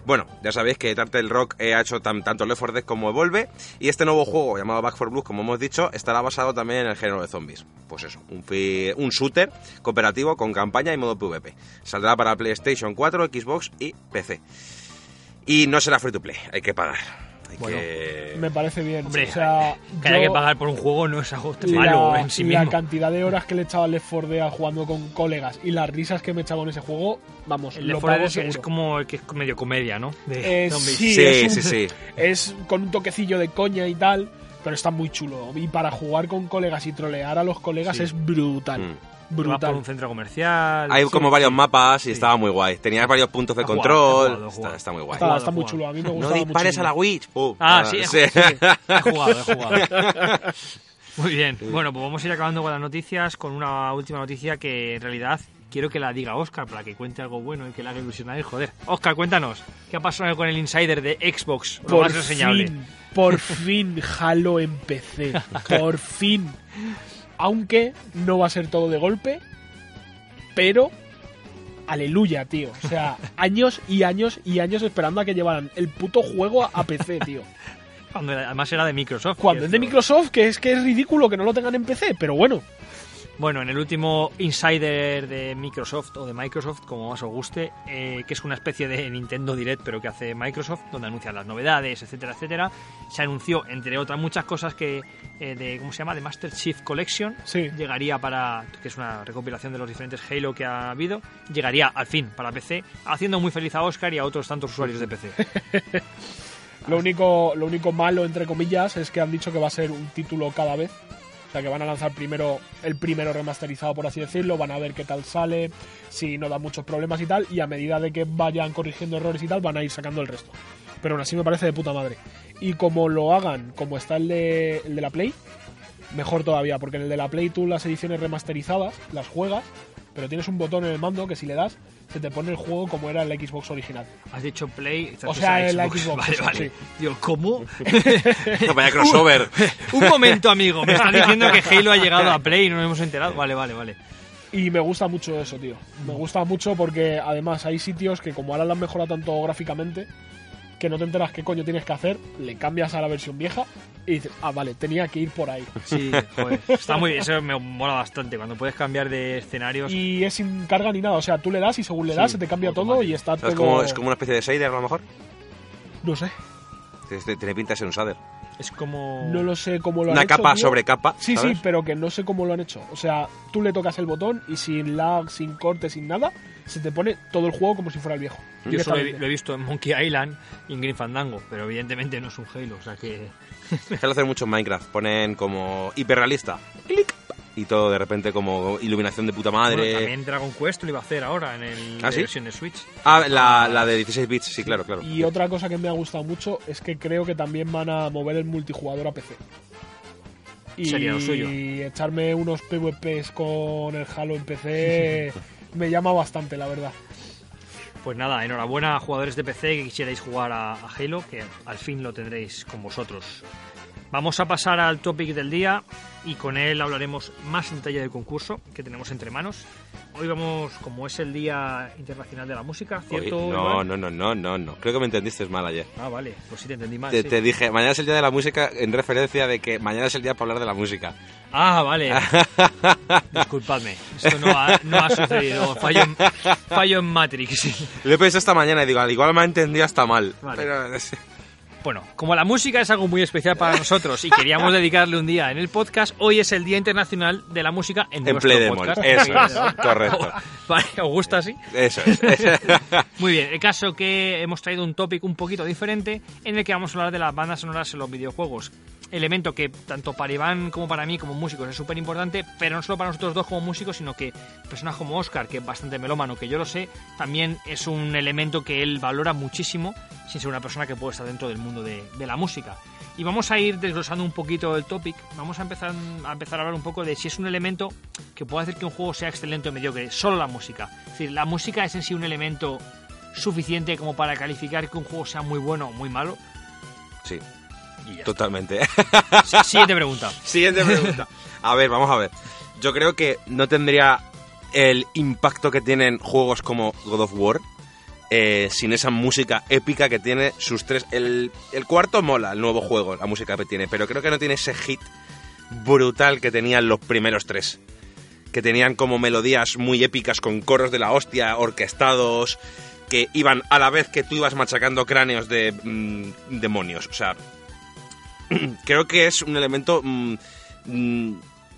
Bueno, ya sabéis que Turtle Rock ha hecho tanto Left 4 Dead como Evolve, y este nuevo juego llamado Back 4 Blood, como hemos dicho, estará basado también en el género de zombies. Pues eso, un shooter cooperativo con campaña y modo PvP. Saldrá para PlayStation 4, Xbox y PC. Y no será free to play, hay que pagar. Me parece bien. Hombre, o sea, que hay que pagar por un juego no es algo malo en sí mismo. La cantidad de horas que le echaba Left 4 Dead jugando con colegas y las risas que me echaba en ese juego, vamos, el lo pago seguro. Es como el que es medio comedia, ¿no? De zombies. Sí. Es con un toquecillo de coña y tal, pero está muy chulo. Y para jugar con colegas y trolear a los colegas es brutal. Brutal. Vas por un centro comercial. Hay como varios mapas y estaba muy guay. Tenías varios puntos de control. Jugado. Está muy guay. Está muy chulo. A mí me gustaba. No dispares mucho a la Wii. He jugado. Muy bien. Bueno, pues vamos a ir acabando con las noticias, con una última noticia que en realidad quiero que la diga Óscar para que cuente algo bueno y que la haga ilusionar. Joder. Óscar, cuéntanos. ¿Qué ha pasado con el Insider de Xbox? Lo más reseñable. Por fin Halo en PC. Por fin. Aunque no va a ser todo de golpe, pero aleluya, tío. O sea, años y años y años esperando a que llevaran el puto juego a PC, tío. Cuando además era de Microsoft. Cuando es de Microsoft, que es ridículo que no lo tengan en PC, pero bueno. Bueno, en el último Insider de Microsoft, o de Microsoft, como más os guste, que es una especie de Nintendo Direct, pero que hace Microsoft, donde anuncian las novedades, etcétera, etcétera, se anunció, entre otras muchas cosas, que de Master Chief Collection, llegaría para, que es una recopilación de los diferentes Halo que ha habido, llegaría al fin para PC, haciendo muy feliz a Óscar y a otros tantos usuarios de PC. Lo único malo, entre comillas, es que han dicho que va a ser un título cada vez. O sea, que van a lanzar el primero remasterizado, por así decirlo, van a ver qué tal sale, si no da muchos problemas y tal, y a medida de que vayan corrigiendo errores y tal, van a ir sacando el resto. Pero aún así me parece de puta madre. Y como lo hagan, como está el de la Play, mejor todavía, porque en el de la Play tú las ediciones remasterizadas las juegas, pero tienes un botón en el mando que si le das, se te pone el juego como era el Xbox original. Has dicho Play, o sea, el Xbox. Vale. Sí. Digo, ¿cómo? Vaya crossover. Un momento, amigo. Me están diciendo que Halo ha llegado a Play y no nos hemos enterado. Vale. Y me gusta mucho eso, tío. Me gusta mucho porque, además, hay sitios que, como ahora lo han mejorado tanto gráficamente, que no te enteras qué coño tienes que hacer, le cambias a la versión vieja y dices, vale, tenía que ir por ahí. Sí, joder, está muy bien, eso me mola bastante, cuando puedes cambiar de escenarios. Y es sin carga ni nada, o sea, tú le das y según le das se te cambia automático. Todo y está todo... ¿Es como una especie de shader a lo mejor? No sé. Tiene pinta de ser un shader. Es como... No lo sé cómo lo han hecho. Una capa sobre capa. Sí, ¿sabes? Sí, pero que no sé cómo lo han hecho. O sea, tú le tocas el botón y sin lag, sin corte, sin nada, se te pone todo el juego como si fuera el viejo. Yo eso lo he visto en Monkey Island y en Green Fandango, pero evidentemente no es un Halo, o sea que... Se lo hacen mucho en Minecraft, ponen como hiperrealista. ¡Clic! Y todo de repente como iluminación de puta madre. Bueno, también Dragon Quest lo iba a hacer ahora en la versión de Switch. La de 16 bits, sí, claro. Y otra cosa que me ha gustado mucho es que creo que también van a mover el multijugador a PC. Y sería lo suyo. Y echarme unos PvPs con el Halo en PC me llama bastante, la verdad. Pues nada, enhorabuena a jugadores de PC que quisierais jugar a Halo, que al fin lo tendréis con vosotros. Vamos a pasar al topic del día y con él hablaremos más en detalle del concurso que tenemos entre manos. Hoy vamos, como es el Día Internacional de la Música, ¿cierto? No. Creo que me entendiste mal ayer. Ah, vale. Pues sí, te entendí mal. Te dije, mañana es el Día de la Música en referencia de que mañana es el día para hablar de la música. Ah, vale. Disculpadme. Esto no ha sucedido. Fallo en Matrix. Lo he pensado esta mañana y digo, al igual me ha entendido hasta mal. Vale. Pero... Bueno, como la música es algo muy especial para nosotros y queríamos dedicarle un día en el podcast, hoy es el Día Internacional de la Música en nuestro Play podcast. Them All. Eso es, correcto. Vale, ¿os gusta así? Eso es. Muy bien, el caso que hemos traído un tópico un poquito diferente en el que vamos a hablar de las bandas sonoras en los videojuegos. Elemento que tanto para Iván como para mí como músicos es súper importante, pero no solo para nosotros dos como músicos, sino que personas como Óscar, que es bastante melómano, que yo lo sé, también es un elemento que él valora muchísimo, sin ser una persona que puede estar dentro del mundo de la música. Y vamos a ir desglosando un poquito el topic. Vamos a empezar a hablar un poco de si es un elemento que puede hacer que un juego sea excelente o mediocre, solo la música. Es decir, la música es en sí un elemento suficiente como para calificar que un juego sea muy bueno o muy malo. Sí. Totalmente. Siguiente pregunta. Vamos a ver. Yo creo que no tendría el impacto que tienen juegos como God of War sin esa música épica que tiene sus tres... El cuarto mola, el nuevo juego, la música que tiene, pero creo que no tiene ese hit brutal que tenían los primeros tres. Que tenían como melodías muy épicas con coros de la hostia, orquestados, que iban a la vez que tú ibas machacando cráneos de demonios. O sea... Creo que es un elemento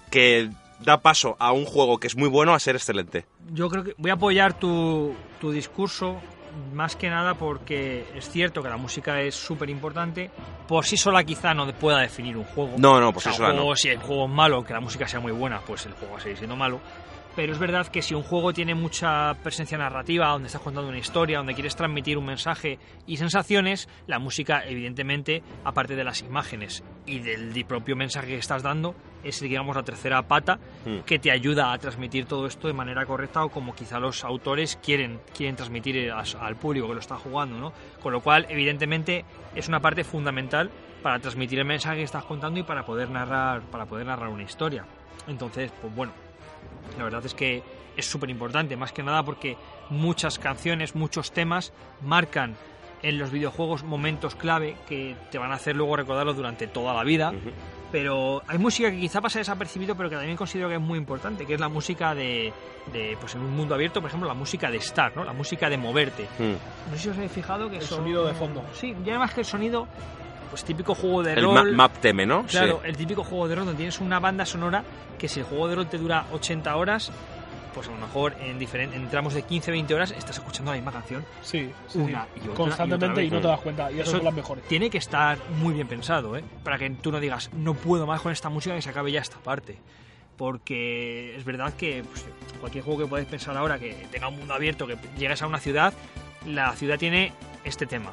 que da paso a un juego que es muy bueno a ser excelente. Yo creo que voy a apoyar tu discurso más que nada porque es cierto que la música es súper importante. Por sí sola quizá no pueda definir un juego. No, por sí sola no. Si el juego es malo, que la música sea muy buena, pues el juego va a seguir siendo malo. Pero es verdad que si un juego tiene mucha presencia narrativa, donde estás contando una historia, donde quieres transmitir un mensaje y sensaciones, la música, evidentemente, aparte de las imágenes y del propio mensaje que estás dando, es, digamos, la tercera pata que te ayuda a transmitir todo esto de manera correcta o como quizá los autores quieren transmitir al público que lo está jugando, ¿no? Con lo cual, evidentemente, es una parte fundamental para transmitir el mensaje que estás contando y para poder narrar una historia. Entonces, pues bueno, la verdad es que es súper importante, más que nada porque muchas canciones, muchos temas marcan en los videojuegos momentos clave que te van a hacer luego recordarlos durante toda la vida. Uh-huh. Pero hay música que quizá pasa desapercibido, pero que también considero que es muy importante, que es la música de pues en un mundo abierto, por ejemplo, la música de estar, ¿no? La música de moverte. Uh-huh. No sé si os habéis fijado que el sonido de fondo. Sí, y además que el sonido, pues típico juego de rol... El map theme, ¿no? Claro, sí. El típico juego de rol donde tienes una banda sonora que si el juego de rol te dura 80 horas, pues a lo mejor en tramos de 15-20 horas estás escuchando la misma canción. Sí. Una y otra constantemente y no te das cuenta. Y eso es las mejores. Tiene que estar muy bien pensado, ¿eh? Para que tú no digas, no puedo más con esta música, que se acabe ya esta parte. Porque es verdad que pues, cualquier juego que podáis pensar ahora que tenga un mundo abierto, que llegues a una ciudad, la ciudad tiene este tema.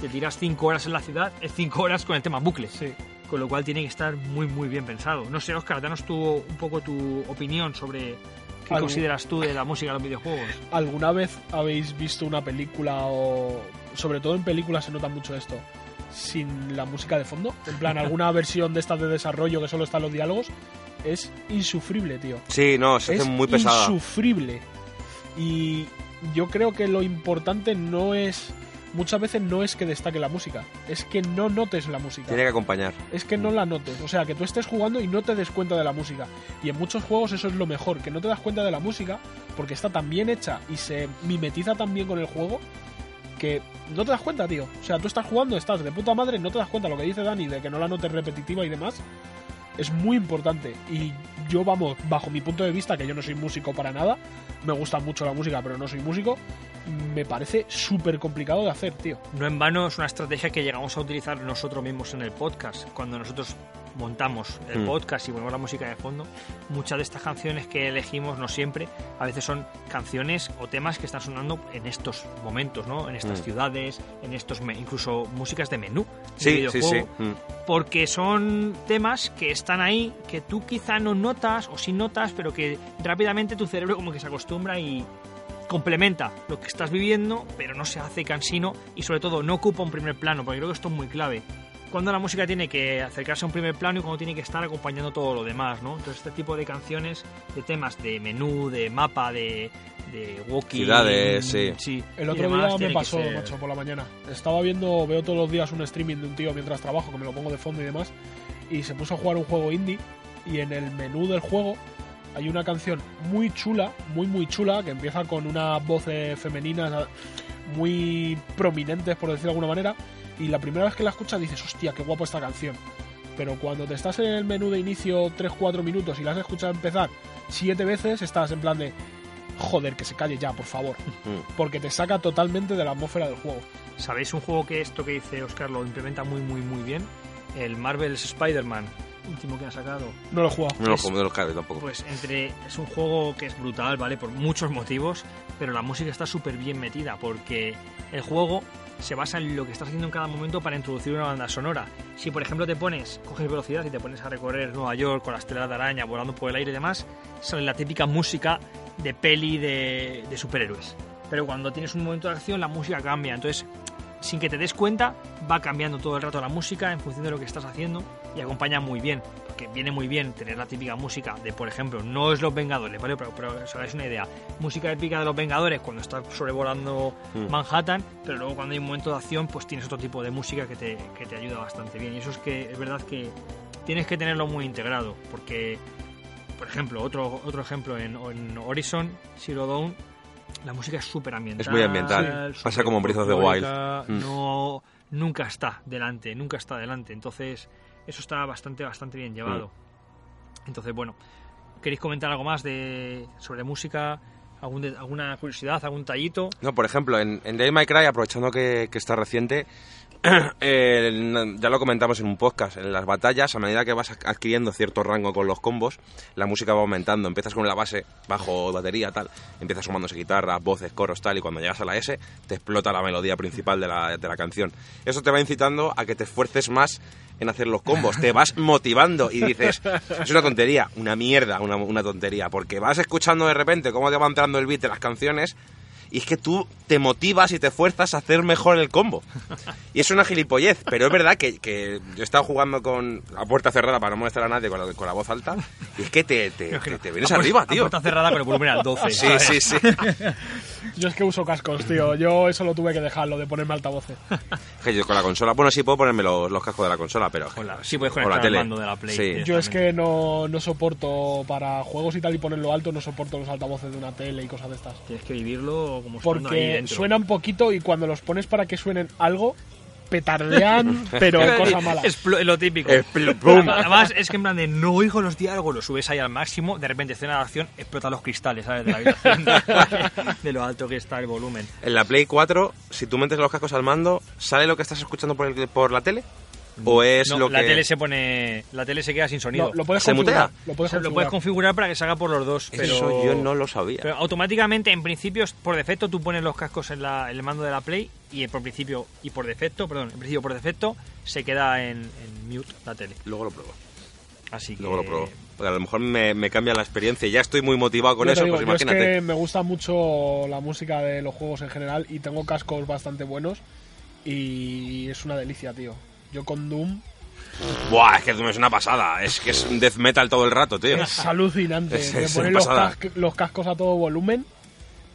Te tiras 5 horas en la ciudad, es 5 horas con el tema bucle. Sí. Con lo cual tiene que estar muy, muy bien pensado. No sé, Óscar, danos un poco tu opinión sobre qué consideras tú de la música de los videojuegos. ¿Alguna vez habéis visto una película o...? Sobre todo en películas se nota mucho esto. Sin la música de fondo. En plan, alguna versión de estas de desarrollo que solo están los diálogos. Es insufrible, tío. Sí, no, se hace muy pesada. Es insufrible. Y yo creo que lo importante no es... Muchas veces no es que destaque la música, es que no notes la música. Tiene que acompañar. Es que no la notes, o sea, que tú estés jugando y no te des cuenta de la música. Y en muchos juegos eso es lo mejor, que no te das cuenta de la música porque está tan bien hecha y se mimetiza tan bien con el juego que no te das cuenta, tío. O sea, tú estás jugando, estás de puta madre, no te das cuenta, lo que dice Dani, de que no la notes repetitiva y demás. Es muy importante y yo, vamos, bajo mi punto de vista, que yo no soy músico para nada, me gusta mucho la música, pero no soy músico, me parece súper complicado de hacer, tío. No en vano es una estrategia que llegamos a utilizar nosotros mismos en el podcast. Cuando nosotros montamos el podcast y ponemos la música de fondo, muchas de estas canciones que elegimos, no siempre, a veces son canciones o temas que están sonando en estos momentos, ¿no? En estas ciudades, en estos incluso músicas de menú, de videojuego, porque son temas que están ahí, que tú quizá no notas o sí notas, pero que rápidamente tu cerebro como que se acostumbra y complementa lo que estás viviendo, pero no se hace cansino y sobre todo no ocupa un primer plano, porque creo que esto es muy clave. cuando la música tiene que acercarse a un primer plano y cuando tiene que estar acompañando todo lo demás, ¿no? Entonces este tipo de canciones, de temas de menú, de mapa, de walking, ciudades, sí. Sí. El otro día me pasó, macho, por la mañana. Estaba viendo, veo todos los días un streaming de un tío mientras trabajo, que me lo pongo de fondo y demás, y se puso a jugar un juego indie, y en el menú del juego hay una canción muy chula, muy chula, que empieza con unas voces femeninas muy prominentes, por decirlo de alguna manera, y la primera vez que la escuchas dices, hostia, qué guapo esta canción. Pero cuando te estás en el menú de inicio 3-4 minutos y la has escuchado empezar 7 veces, estás en plan de, joder, que se calle ya, por favor. Porque te saca totalmente de la atmósfera del juego. ¿Sabéis un juego que esto que dice Óscar lo implementa muy bien? El Marvel's Spider-Man, último que han sacado. No lo he jugado. No lo juego, no lo cabe tampoco. Pues es un juego que es brutal, ¿vale? Por muchos motivos, pero la música está súper bien metida porque el juego se basa en lo que estás haciendo en cada momento para introducir una banda sonora. Si, por ejemplo, coges velocidad y te pones a recorrer Nueva York con las telas de araña volando por el aire y demás, sale la típica música de peli de superhéroes. Pero cuando tienes un momento de acción, la música cambia. Entonces, sin que te des cuenta, va cambiando todo el rato la música en función de lo que estás haciendo y acompaña muy bien, porque viene muy bien tener la típica música de, por ejemplo, no es Los Vengadores, ¿vale? Pero os hagáis una idea, música épica de Los Vengadores cuando estás sobrevolando Manhattan, pero luego cuando hay un momento de acción pues tienes otro tipo de música que te ayuda bastante bien, y eso es que es verdad que tienes que tenerlo muy integrado, porque, por ejemplo, otro ejemplo, en Horizon Zero Dawn la música es súper ambiental. Es muy ambiental. Sí. Pasa como en Breath of the Wild. No, nunca está delante. Entonces, eso está bastante bien llevado. Entonces, bueno, ¿queréis comentar algo más sobre música? ¿Alguna curiosidad? ¿Algún tallito? No, por ejemplo, en Devil May Cry, aprovechando que está reciente, ya lo comentamos en un podcast, en las batallas, a medida que vas adquiriendo cierto rango con los combos, la música va aumentando. Empiezas con la base, bajo, batería, tal, empiezas sumándose guitarras, voces, coros, tal, y cuando llegas a la S te explota la melodía principal de la canción. Eso te va incitando a que te esfuerces más en hacer los combos, te vas motivando y dices, es una tontería, una mierda, una tontería, porque vas escuchando de repente cómo te va entrando el beat de las canciones y es que tú te motivas y te fuerzas a hacer mejor el combo. Y es una gilipollez, pero es verdad que yo he estado jugando con la puerta cerrada para no molestar a nadie con la voz alta, y es que te vienes arriba, tío. La puerta cerrada pero volumen al 12. Sí, ¿sabes? Sí, sí. Yo es que uso cascos, tío. Yo eso lo tuve que dejar, lo de ponerme altavoces. Que yo con la consola, bueno, sí puedo ponerme los cascos de la consola, pero... sí puedes conectar el mando de la Play. Sí. Yo es que no soporto, para juegos y tal y ponerlo alto, no soporto los altavoces de una tele y cosas de estas. Tienes que vivirlo. Porque suenan poquito y cuando los pones para que suenen algo, petardean, pero cosa mala. Es lo típico. Además, es que en plan de no oigo los diálogos, lo subes ahí al máximo, de repente escena de acción, explotan los cristales, ¿sabes? De la habitación, de lo alto que está el volumen. En la Play 4, si tú metes los cascos al mando, ¿sale lo que estás escuchando por la tele? ¿O es no, lo la que... tele se pone, la tele se queda sin sonido? No, lo puedes configurar para que salga por los dos, pero eso yo no lo sabía. Pero automáticamente, en principio, por defecto, tú pones los cascos en el mando de la Play y por defecto se queda en mute la tele. Luego lo pruebo. Así que... Luego lo pruebo. Porque a lo mejor me cambia la experiencia y ya estoy muy motivado con eso, pues imagínate. Es que me gusta mucho la música de los juegos en general y tengo cascos bastante buenos y es una delicia, tío. Yo con Doom... Buah, es que Doom es una pasada. Es que es death metal todo el rato, tío. Es alucinante. Te ponen los cascos a todo volumen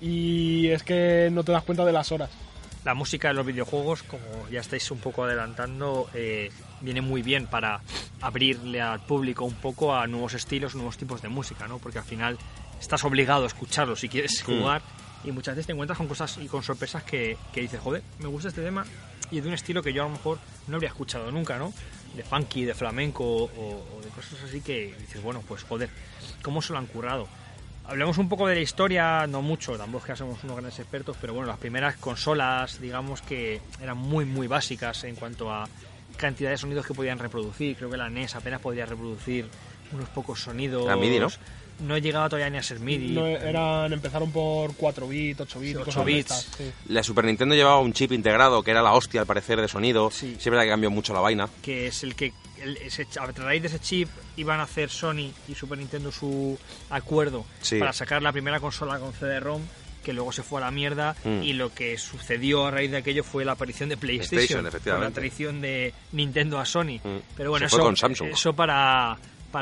y es que no te das cuenta de las horas. La música de los videojuegos, como ya estáis un poco adelantando, viene muy bien para abrirle al público un poco a nuevos estilos, nuevos tipos de música, ¿no? Porque al final estás obligado a escucharlo si quieres jugar y muchas veces te encuentras con cosas y con sorpresas que dices, joder, me gusta este tema... y de un estilo que yo a lo mejor no habría escuchado nunca, ¿no? De funky, de flamenco o de cosas así que dices, bueno, pues joder, ¿cómo se lo han currado? Hablemos un poco de la historia, no mucho, tampoco es que somos unos grandes expertos, pero bueno, las primeras consolas, digamos que eran muy básicas en cuanto a cantidad de sonidos que podían reproducir. Creo que la NES apenas podía reproducir unos pocos sonidos. La MIDI, ¿no? No llegaba todavía ni a ser MIDI. No, empezaron por 4 bits, 8 bits, 8 bits. Estas, sí. La Super Nintendo llevaba un chip integrado que era la hostia al parecer de sonido. Sí. Siempre la que cambió mucho la vaina. Que es el que a través de ese chip iban a hacer Sony y Super Nintendo su acuerdo para sacar la primera consola con CD-ROM que luego se fue a la mierda, y lo que sucedió a raíz de aquello fue la aparición de PlayStation, efectivamente, la traición de Nintendo a Sony. Pero bueno, eso para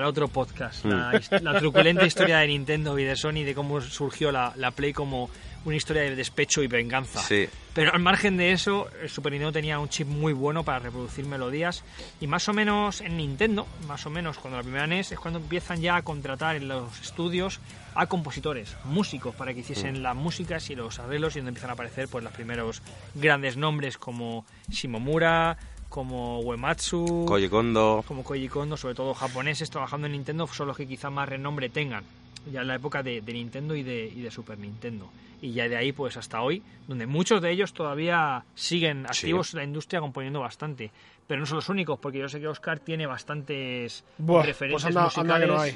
otro podcast, la truculenta historia de Nintendo y de Sony, de cómo surgió la Play como una historia de despecho y venganza. Sí. Pero al margen de eso, el Super Nintendo tenía un chip muy bueno para reproducir melodías, y más o menos en Nintendo, más o menos cuando la primera NES, es cuando empiezan ya a contratar en los estudios a compositores, músicos, para que hiciesen las músicas y los arreglos, y donde empiezan a aparecer pues los primeros grandes nombres como Shimomura, como Uematsu, Koji Kondo. Como Koji Kondo, sobre todo japoneses trabajando en Nintendo, son los que quizá más renombre tengan, ya en la época de Nintendo y de Super Nintendo. Y ya de ahí pues hasta hoy, donde muchos de ellos todavía siguen activos en la industria, componiendo bastante. Pero no son los únicos, porque yo sé que Óscar tiene bastantes referencias musicales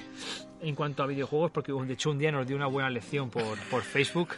en cuanto a videojuegos, porque de hecho un día nos dio una buena lección por Facebook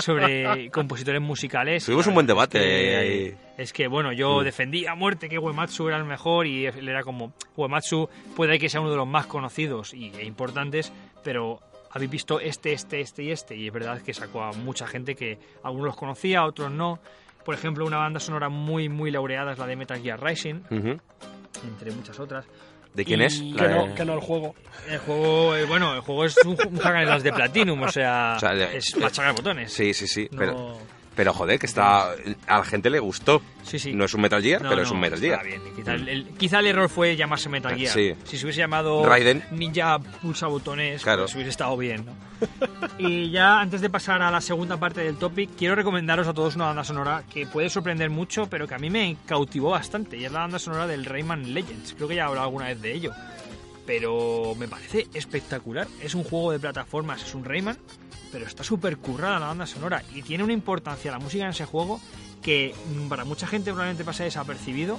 sobre compositores musicales. Tuvimos un buen debate. Es que bueno, yo defendí a muerte que Uematsu era el mejor, y él era como, Uematsu puede que sea uno de los más conocidos e importantes, pero habéis visto este, y es verdad que sacó a mucha gente que algunos los conocía, otros no. Por ejemplo, una banda sonora muy muy laureada es la de Metal Gear Rising, entre muchas otras. ¿De quién es? Que no el juego. El juego es un hack and slash de Platinum, o sea es machacar botones. Sí, no... pero joder, que está, a la gente le gustó. Sí. No es un Metal Gear, pero es un Metal Gear. Bien. Quizá el error fue llamarse Metal Gear. Sí. Si se hubiese llamado Raiden, Ninja Pulsa Botones, claro, se hubiese estado bien, ¿no? Y ya antes de pasar a la segunda parte del topic, quiero recomendaros a todos una banda sonora que puede sorprender mucho, pero que a mí me cautivó bastante, y es la banda sonora del Rayman Legends. Creo que ya he hablado alguna vez de ello, pero me parece espectacular. Es un juego de plataformas, es un Rayman, pero está súper currada la banda sonora, y tiene una importancia la música en ese juego que para mucha gente probablemente pasa desapercibido,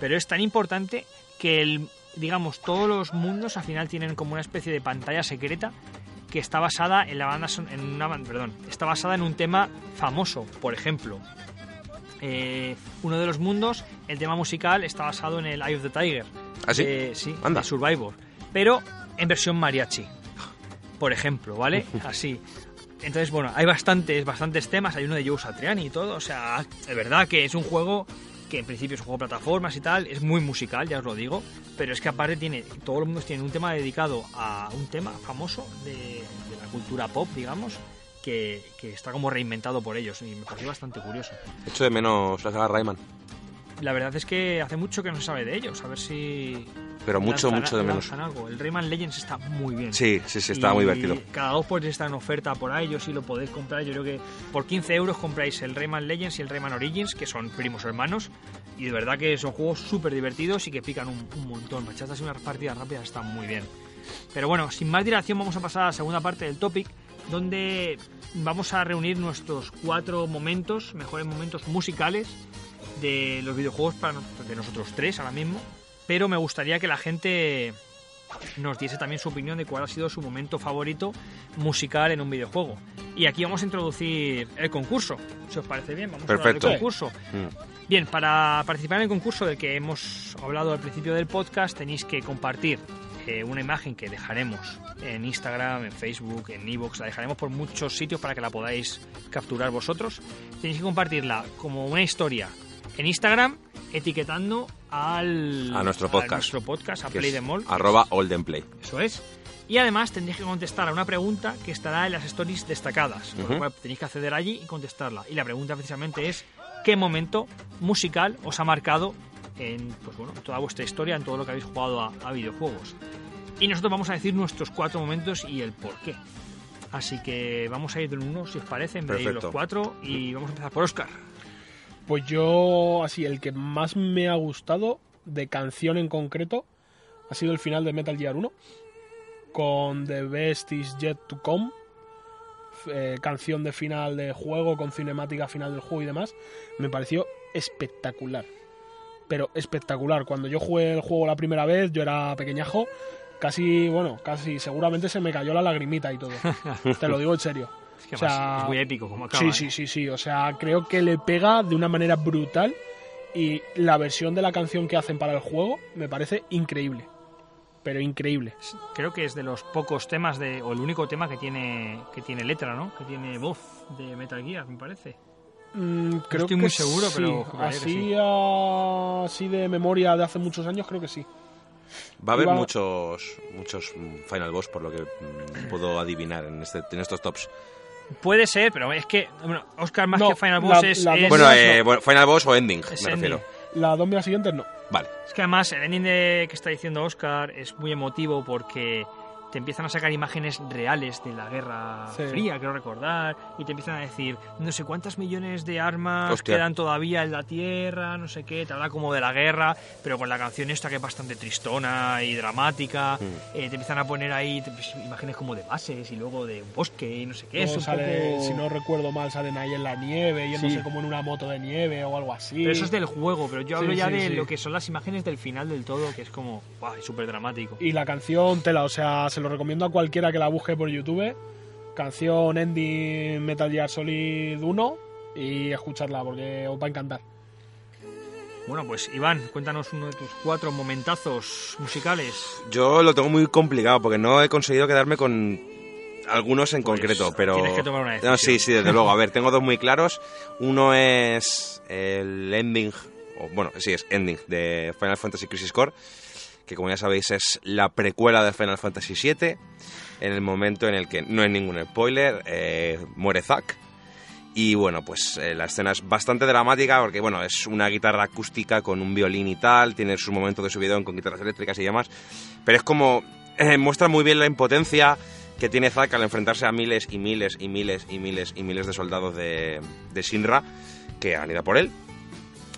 pero es tan importante que todos los mundos al final tienen como una especie de pantalla secreta que está basada en está basada en un tema famoso. Por ejemplo, uno de los mundos, el tema musical está basado en el Eye of the Tiger. ¿Ah, sí? De Survivor, pero en versión mariachi, por ejemplo, ¿vale? Así. Entonces, bueno, hay bastantes temas, hay uno de Joe Satriani y todo, o sea, es verdad que es un juego que en principio es un juego de plataformas y tal, es muy musical, ya os lo digo, pero es que aparte todos los mundos tienen un tema dedicado a un tema famoso de la cultura pop, digamos, que está como reinventado por ellos, y me pareció bastante curioso. Echo de menos la saga Rayman. La verdad es que hace mucho que no se sabe de ellos, a ver si... Pero mucho de menos. Algo. El Rayman Legends está muy bien. Sí, está muy divertido. Cada dos podéis estar en oferta por ahí, yo sí lo podéis comprar. Yo creo que por 15 euros compráis el Rayman Legends y el Rayman Origins, que son primos hermanos, y de verdad que son juegos súper divertidos y que pican un montón. Machatas y unas partidas rápidas están muy bien. Pero bueno, sin más dilación vamos a pasar a la segunda parte del topic, donde vamos a reunir nuestros 4 mejores momentos musicales de los videojuegos de nosotros 3 ahora mismo. Pero me gustaría que la gente nos diese también su opinión de cuál ha sido su momento favorito musical en un videojuego. Y aquí vamos a introducir el concurso, si os parece bien. Vamos Perfecto. A hablar del concurso. Bien, para participar en el concurso del que hemos hablado al principio del podcast, tenéis que compartir una imagen que dejaremos en Instagram, en Facebook, en iVoox, la dejaremos por muchos sitios para que la podáis capturar vosotros. Tenéis que compartirla como una historia en Instagram, etiquetando a nuestro podcast, a Play Them All, @oldenplay. Eso es. Y además tendréis que contestar a una pregunta que estará en las stories destacadas, por lo cual tenéis que acceder allí y contestarla. Y la pregunta precisamente es: ¿qué momento musical os ha marcado en toda vuestra historia, en todo lo que habéis jugado a videojuegos? Y nosotros vamos a decir nuestros 4 momentos y el por qué. Así que vamos a ir de uno, si os parece, en vez de ir los 4, y vamos a empezar por Óscar. Pues yo, así, el que más me ha gustado, de canción en concreto, ha sido el final de Metal Gear 1, con The Best Is Yet To Come, canción de final de juego, con cinemática final del juego y demás. Me pareció espectacular, pero espectacular. Cuando yo jugué el juego la primera vez, yo era pequeñajo, casi seguramente se me cayó la lagrimita y todo, te lo digo en serio. Es que es muy épico como acaba. Sí, o sea, creo que le pega de una manera brutal, y la versión de la canción que hacen para el juego me parece increíble. pero increíble. Creo que es de los pocos temas de, o el único tema que tiene letra, ¿no? Que tiene voz de Metal Gear, me parece. Creo que muy seguro, sí. Pero así de memoria de hace muchos años, creo que sí. Va a haber muchos Final Boss, por lo que puedo adivinar en estos tops. Puede ser, pero es que Oscar más que Final Boss Final Boss o Ending, me refiero. La dos de las siguientes no. Vale. Es que además el ending que está diciendo Oscar es muy emotivo porque te empiezan a sacar imágenes reales de la Guerra Fría, creo recordar, y te empiezan a decir no sé cuántas millones de armas quedan todavía en la Tierra, no sé qué, te habla como de la guerra, pero con la canción esta que es bastante tristona y dramática, te empiezan a poner ahí imágenes como de bases y luego de un bosque y no sé qué. Eso sale, poco... si no recuerdo mal, salen ahí en la nieve, yo no sé, como en una moto de nieve o algo así. Pero eso es del juego, pero yo hablo de lo que son las imágenes del final del todo, que es como, ¡guau!, súper dramático. Y la canción, tela, o sea, se lo recomiendo a cualquiera que la busque por YouTube, canción ending Metal Gear Solid 1, y escucharla porque os va a encantar. Bueno, pues Iván, cuéntanos uno de tus 4 momentazos musicales. Yo lo tengo muy complicado porque no he conseguido quedarme con algunos en concreto, pero tienes que tomar una decisión. No, sí, desde luego. A ver, tengo 2 muy claros. Uno es el ending, es ending de Final Fantasy Crisis Core, que como ya sabéis es la precuela de Final Fantasy VII, en el momento en el que, no es ningún spoiler, muere Zack. Y bueno, pues la escena es bastante dramática porque, bueno, es una guitarra acústica con un violín y tal, tiene sus momentos de subidón con guitarras eléctricas y demás, pero es como, muestra muy bien la impotencia que tiene Zack al enfrentarse a miles y miles y miles y miles y miles de soldados de Shinra que han ido por él.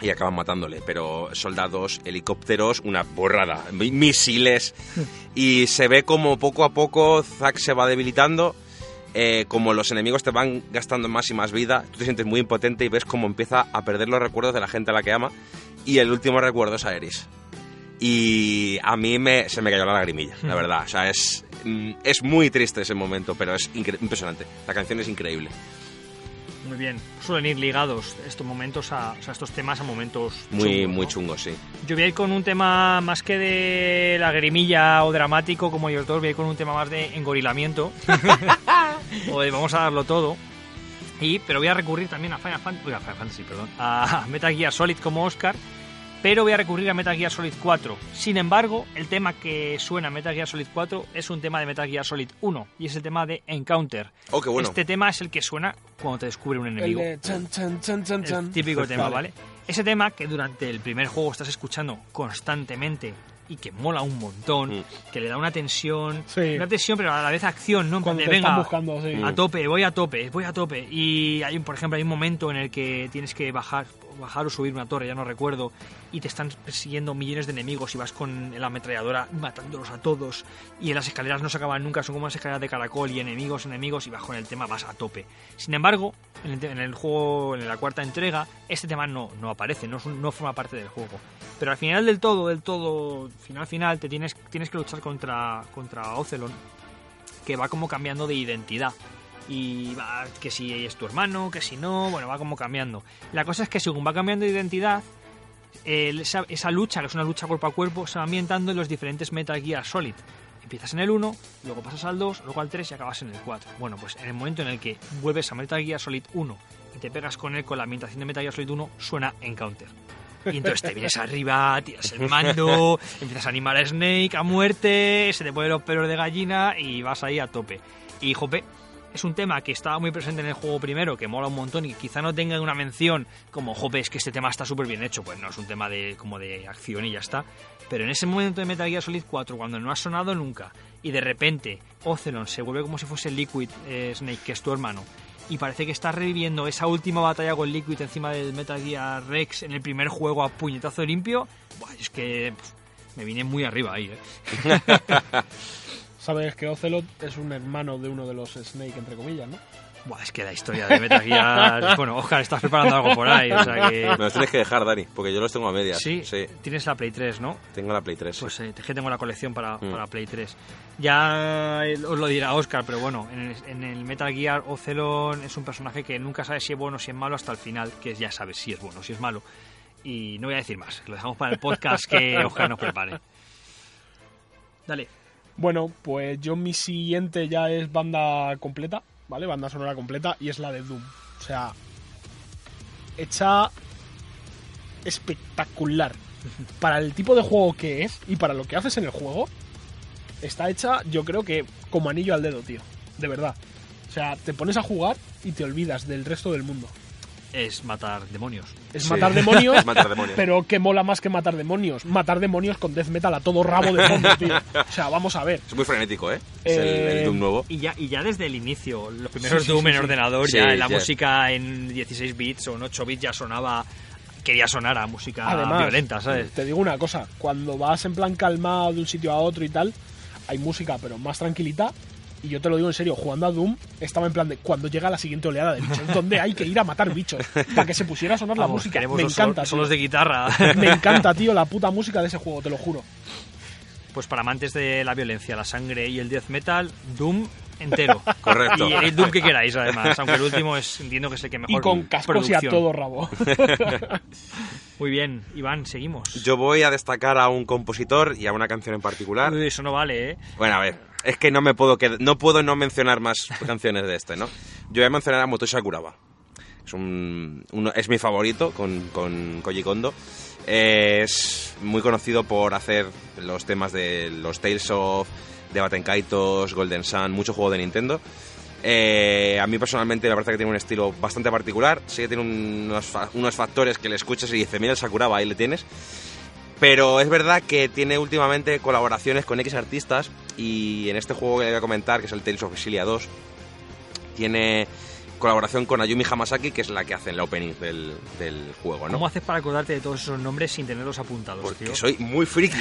Y acaban matándole, pero soldados, helicópteros, una borrada, misiles. Y se ve como poco a poco Zack se va debilitando, como los enemigos te van gastando más y más vida, tú te sientes muy impotente y ves cómo empieza a perder los recuerdos de la gente a la que ama. Y el último recuerdo es Aeris. Y a mí se me cayó la lagrimilla, la verdad. O sea, es muy triste ese momento, pero es impresionante. La canción es increíble. Muy bien, suelen ir ligados estos momentos estos temas a momentos chungos, muy chungos, sí. Yo voy a ir con un tema más que de lagrimilla o dramático como ellos dos, voy a ir con un tema más de engorilamiento o de vamos a darlo todo. Pero voy a recurrir también a Metal Gear Solid como Oscar, pero voy a recurrir a Metal Gear Solid 4. Sin embargo, el tema que suena en Metal Gear Solid 4 es un tema de Metal Gear Solid 1, y es el tema de Encounter. Oh, qué bueno. Este tema es el que suena cuando te descubre un enemigo. El típico tema, ¿vale? Ese tema que durante el primer juego estás escuchando constantemente y que mola un montón, que le da una tensión, pero a la vez acción, ¿no? Cuando te están buscando, a tope, voy a tope. Y hay un momento en el que tienes que bajar o subir una torre, ya no recuerdo, y te están persiguiendo millones de enemigos y vas con la ametralladora matándolos a todos, y en las escaleras no se acaban nunca, son como las escaleras de caracol y enemigos, y vas con el tema, vas a tope. Sin embargo, en el juego, en la cuarta entrega, este tema no aparece, no forma parte del juego, pero al final del todo, final, te tienes que luchar contra Ocelon, que va como cambiando de identidad. Y va, que si es tu hermano, que si no, va como cambiando. La cosa es que según va cambiando de identidad, esa lucha, que es una lucha cuerpo a cuerpo, se va ambientando en los diferentes Metal Gear Solid. Empiezas en el 1, luego pasas al 2, luego al 3 y acabas en el 4. Bueno, pues en el momento en el que vuelves a Metal Gear Solid 1 y te pegas con él, con la ambientación de Metal Gear Solid 1, suena Encounter. Y entonces te vienes arriba, tiras el mando, empiezas a animar a Snake a muerte, se te ponen los pelos de gallina y vas ahí a tope. Y jope, es un tema que estaba muy presente en el juego primero, que mola un montón y quizá no tenga una mención como, jope, es que este tema está súper bien hecho. Pues no, es un tema de acción y ya está. Pero en ese momento de Metal Gear Solid 4, cuando no ha sonado nunca, y de repente Ocelon se vuelve como si fuese Liquid Snake, que es tu hermano, y parece que está reviviendo esa última batalla con Liquid encima del Metal Gear Rex en el primer juego a puñetazo limpio. Buah, es que me vine muy arriba ahí, Sabes que Ocelot es un hermano de uno de los Snake, entre comillas, ¿no? Buah, es que la historia de Metal Gear... Oscar, estás preparando algo por ahí, o sea que... Me los tienes que dejar, Dani, porque yo los tengo a medias. Sí. Tienes la Play 3, ¿no? Tengo la Play 3. Pues tengo la colección para Play 3. Ya os lo dirá Oscar, pero bueno, en el Metal Gear, Ocelot es un personaje que nunca sabe si es bueno o si es malo hasta el final, que ya sabes si es bueno o si es malo. Y no voy a decir más, lo dejamos para el podcast que Oscar nos prepare. Dale. Bueno, pues yo mi siguiente ya es banda completa, ¿vale? Banda sonora completa, y es la de Doom. O sea, hecha espectacular. Para el tipo de juego que es y para lo que haces en el juego, está hecha, yo creo que como anillo al dedo, tío. De verdad. O sea, te pones a jugar y te olvidas del resto del mundo. Es matar demonios. Es, sí. Matar demonios, es matar demonios. Pero que mola más que matar demonios. Matar demonios con death metal a todo rabo de fondo, tío. O sea, vamos a ver. Es muy frenético, ¿eh? Es el Doom nuevo. Y ya desde el inicio, los primeros Doom en ordenador, sí, ya la música en 16 bits o en 8 bits ya sonaba... Quería sonar a música. Además, violenta, ¿sabes? Te digo una cosa. Cuando vas en plan calmado de un sitio a otro y tal, hay música, pero más tranquilita. Y yo te lo digo en serio, jugando a Doom estaba en plan de cuando llega la siguiente oleada de bichos, donde hay que ir a matar bichos, para que se pusiera a sonar la música. Me encanta. Solos de guitarra. Me encanta, tío, la puta música de ese juego, te lo juro. Pues para amantes de la violencia, la sangre y el death metal, Doom entero. Correcto. Y el Doom que queráis, además, aunque el último es, entiendo que es el que mejor. Y con cascos y a todo rabo. Muy bien, Iván, seguimos. Yo voy a destacar a un compositor y a una canción en particular. Uy, eso no vale, ¿eh? Bueno, a ver. Es que no puedo no mencionar más canciones de este, ¿no? Yo voy a mencionar a Motosha Kuraba. Es mi favorito con Koji Kondo. Es muy conocido por hacer los temas de los Tales of, de Batten Kaitos, Golden Sun, mucho juego de Nintendo. A mí personalmente me parece que tiene un estilo bastante particular. Sí que tiene unos factores que le escuchas y dices, mira el Sakuraba, ahí le tienes. Pero es verdad que tiene últimamente colaboraciones con X artistas, y en este juego que le voy a comentar, que es el Tales of Exilia 2, tiene colaboración con Ayumi Hamasaki, que es la que hace en la opening del juego, ¿no? ¿Cómo haces para acordarte de todos esos nombres sin tenerlos apuntados, porque tío? Soy muy friki.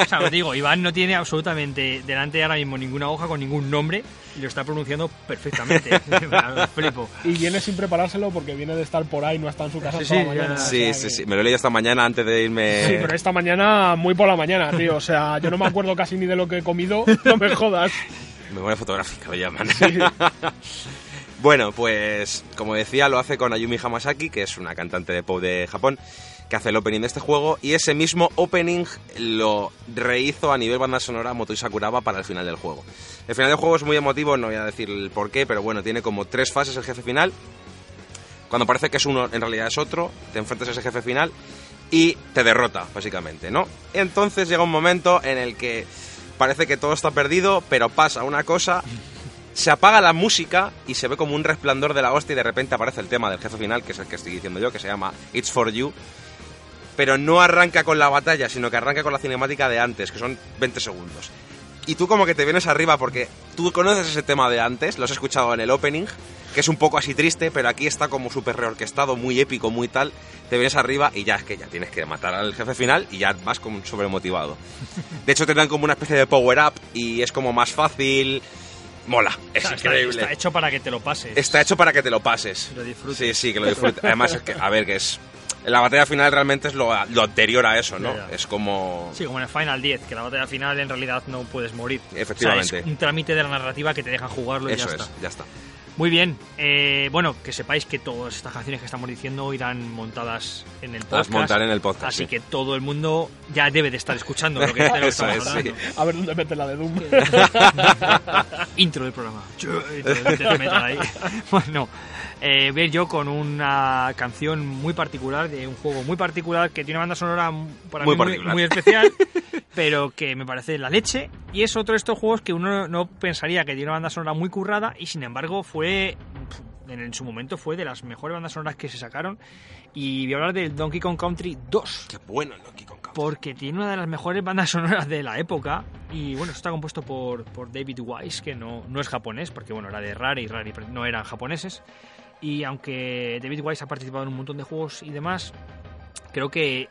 O sea, os digo, Iván no tiene absolutamente delante ahora mismo ninguna hoja con ningún nombre y lo está pronunciando perfectamente. Flipo. Y viene sin preparárselo porque viene de estar por ahí, no está en su casa. Sí, mañana, sí, o sea, sí. Me lo he leído esta mañana antes de irme. Sí, pero esta mañana, muy por la mañana, tío. O sea, yo no me acuerdo casi ni de lo que he comido, no me jodas. Memoria fotográfica lo llaman. Sí. Bueno, pues como decía, lo hace con Ayumi Hamasaki, que es una cantante de pop de Japón, que hace el opening de este juego, y ese mismo opening lo rehizo a nivel banda sonora Motoi Sakuraba para el final del juego. El final del juego es muy emotivo, no voy a decir el porqué, pero bueno, tiene como 3 fases el jefe final. Cuando parece que es uno, en realidad es otro, te enfrentas a ese jefe final y te derrota, básicamente, ¿no? Entonces llega un momento en el que parece que todo está perdido, pero pasa una cosa... Se apaga la música y se ve como un resplandor de la hostia y de repente aparece el tema del jefe final, que es el que estoy diciendo yo, que se llama It's For You. Pero no arranca con la batalla, sino que arranca con la cinemática de antes, que son 20 segundos. Y tú como que te vienes arriba porque tú conoces ese tema de antes, lo has escuchado en el opening, que es un poco así triste, pero aquí está como súper reorquestado, muy épico, muy tal. Te vienes arriba y ya es que ya tienes que matar al jefe final y ya vas como sobremotivado. De hecho te dan como una especie de power-up y es como más fácil... Mola, es increíble. Está hecho para que te lo pases. Lo disfrutes. Sí, que lo disfrutes. Además, es que, a ver, que es... La batalla final realmente es lo anterior a eso, ¿no? Ya. Es como... Sí, como en el Final 10, que la batalla final en realidad no puedes morir. Efectivamente. O sea, es un trámite de la narrativa que te dejan jugarlo y eso ya está. Eso es, ya está. Muy bien. Bueno, que sepáis que todas estas canciones que estamos diciendo irán montadas en el podcast. Las montaré en el podcast, así sí. Que todo el mundo ya debe de estar escuchando lo que estamos hablando. Sí. A ver dónde mete la de Doom. Intro del programa. Ahí. Bueno, voy a ir yo con una canción muy particular de un juego muy particular que tiene una banda sonora para mí muy especial, pero que me parece la leche. Y es otro de estos juegos que uno no pensaría que tiene una banda sonora muy currada y sin embargo en su momento fue de las mejores bandas sonoras que se sacaron, y voy a hablar del Donkey Kong Country 2. ¡Qué bueno el Donkey Kong Country! Porque tiene una de las mejores bandas sonoras de la época, y bueno, esto está compuesto por David Wise, que no es japonés, porque bueno, era de Rare y Rare no eran japoneses, y aunque David Wise ha participado en un montón de juegos y demás, creo que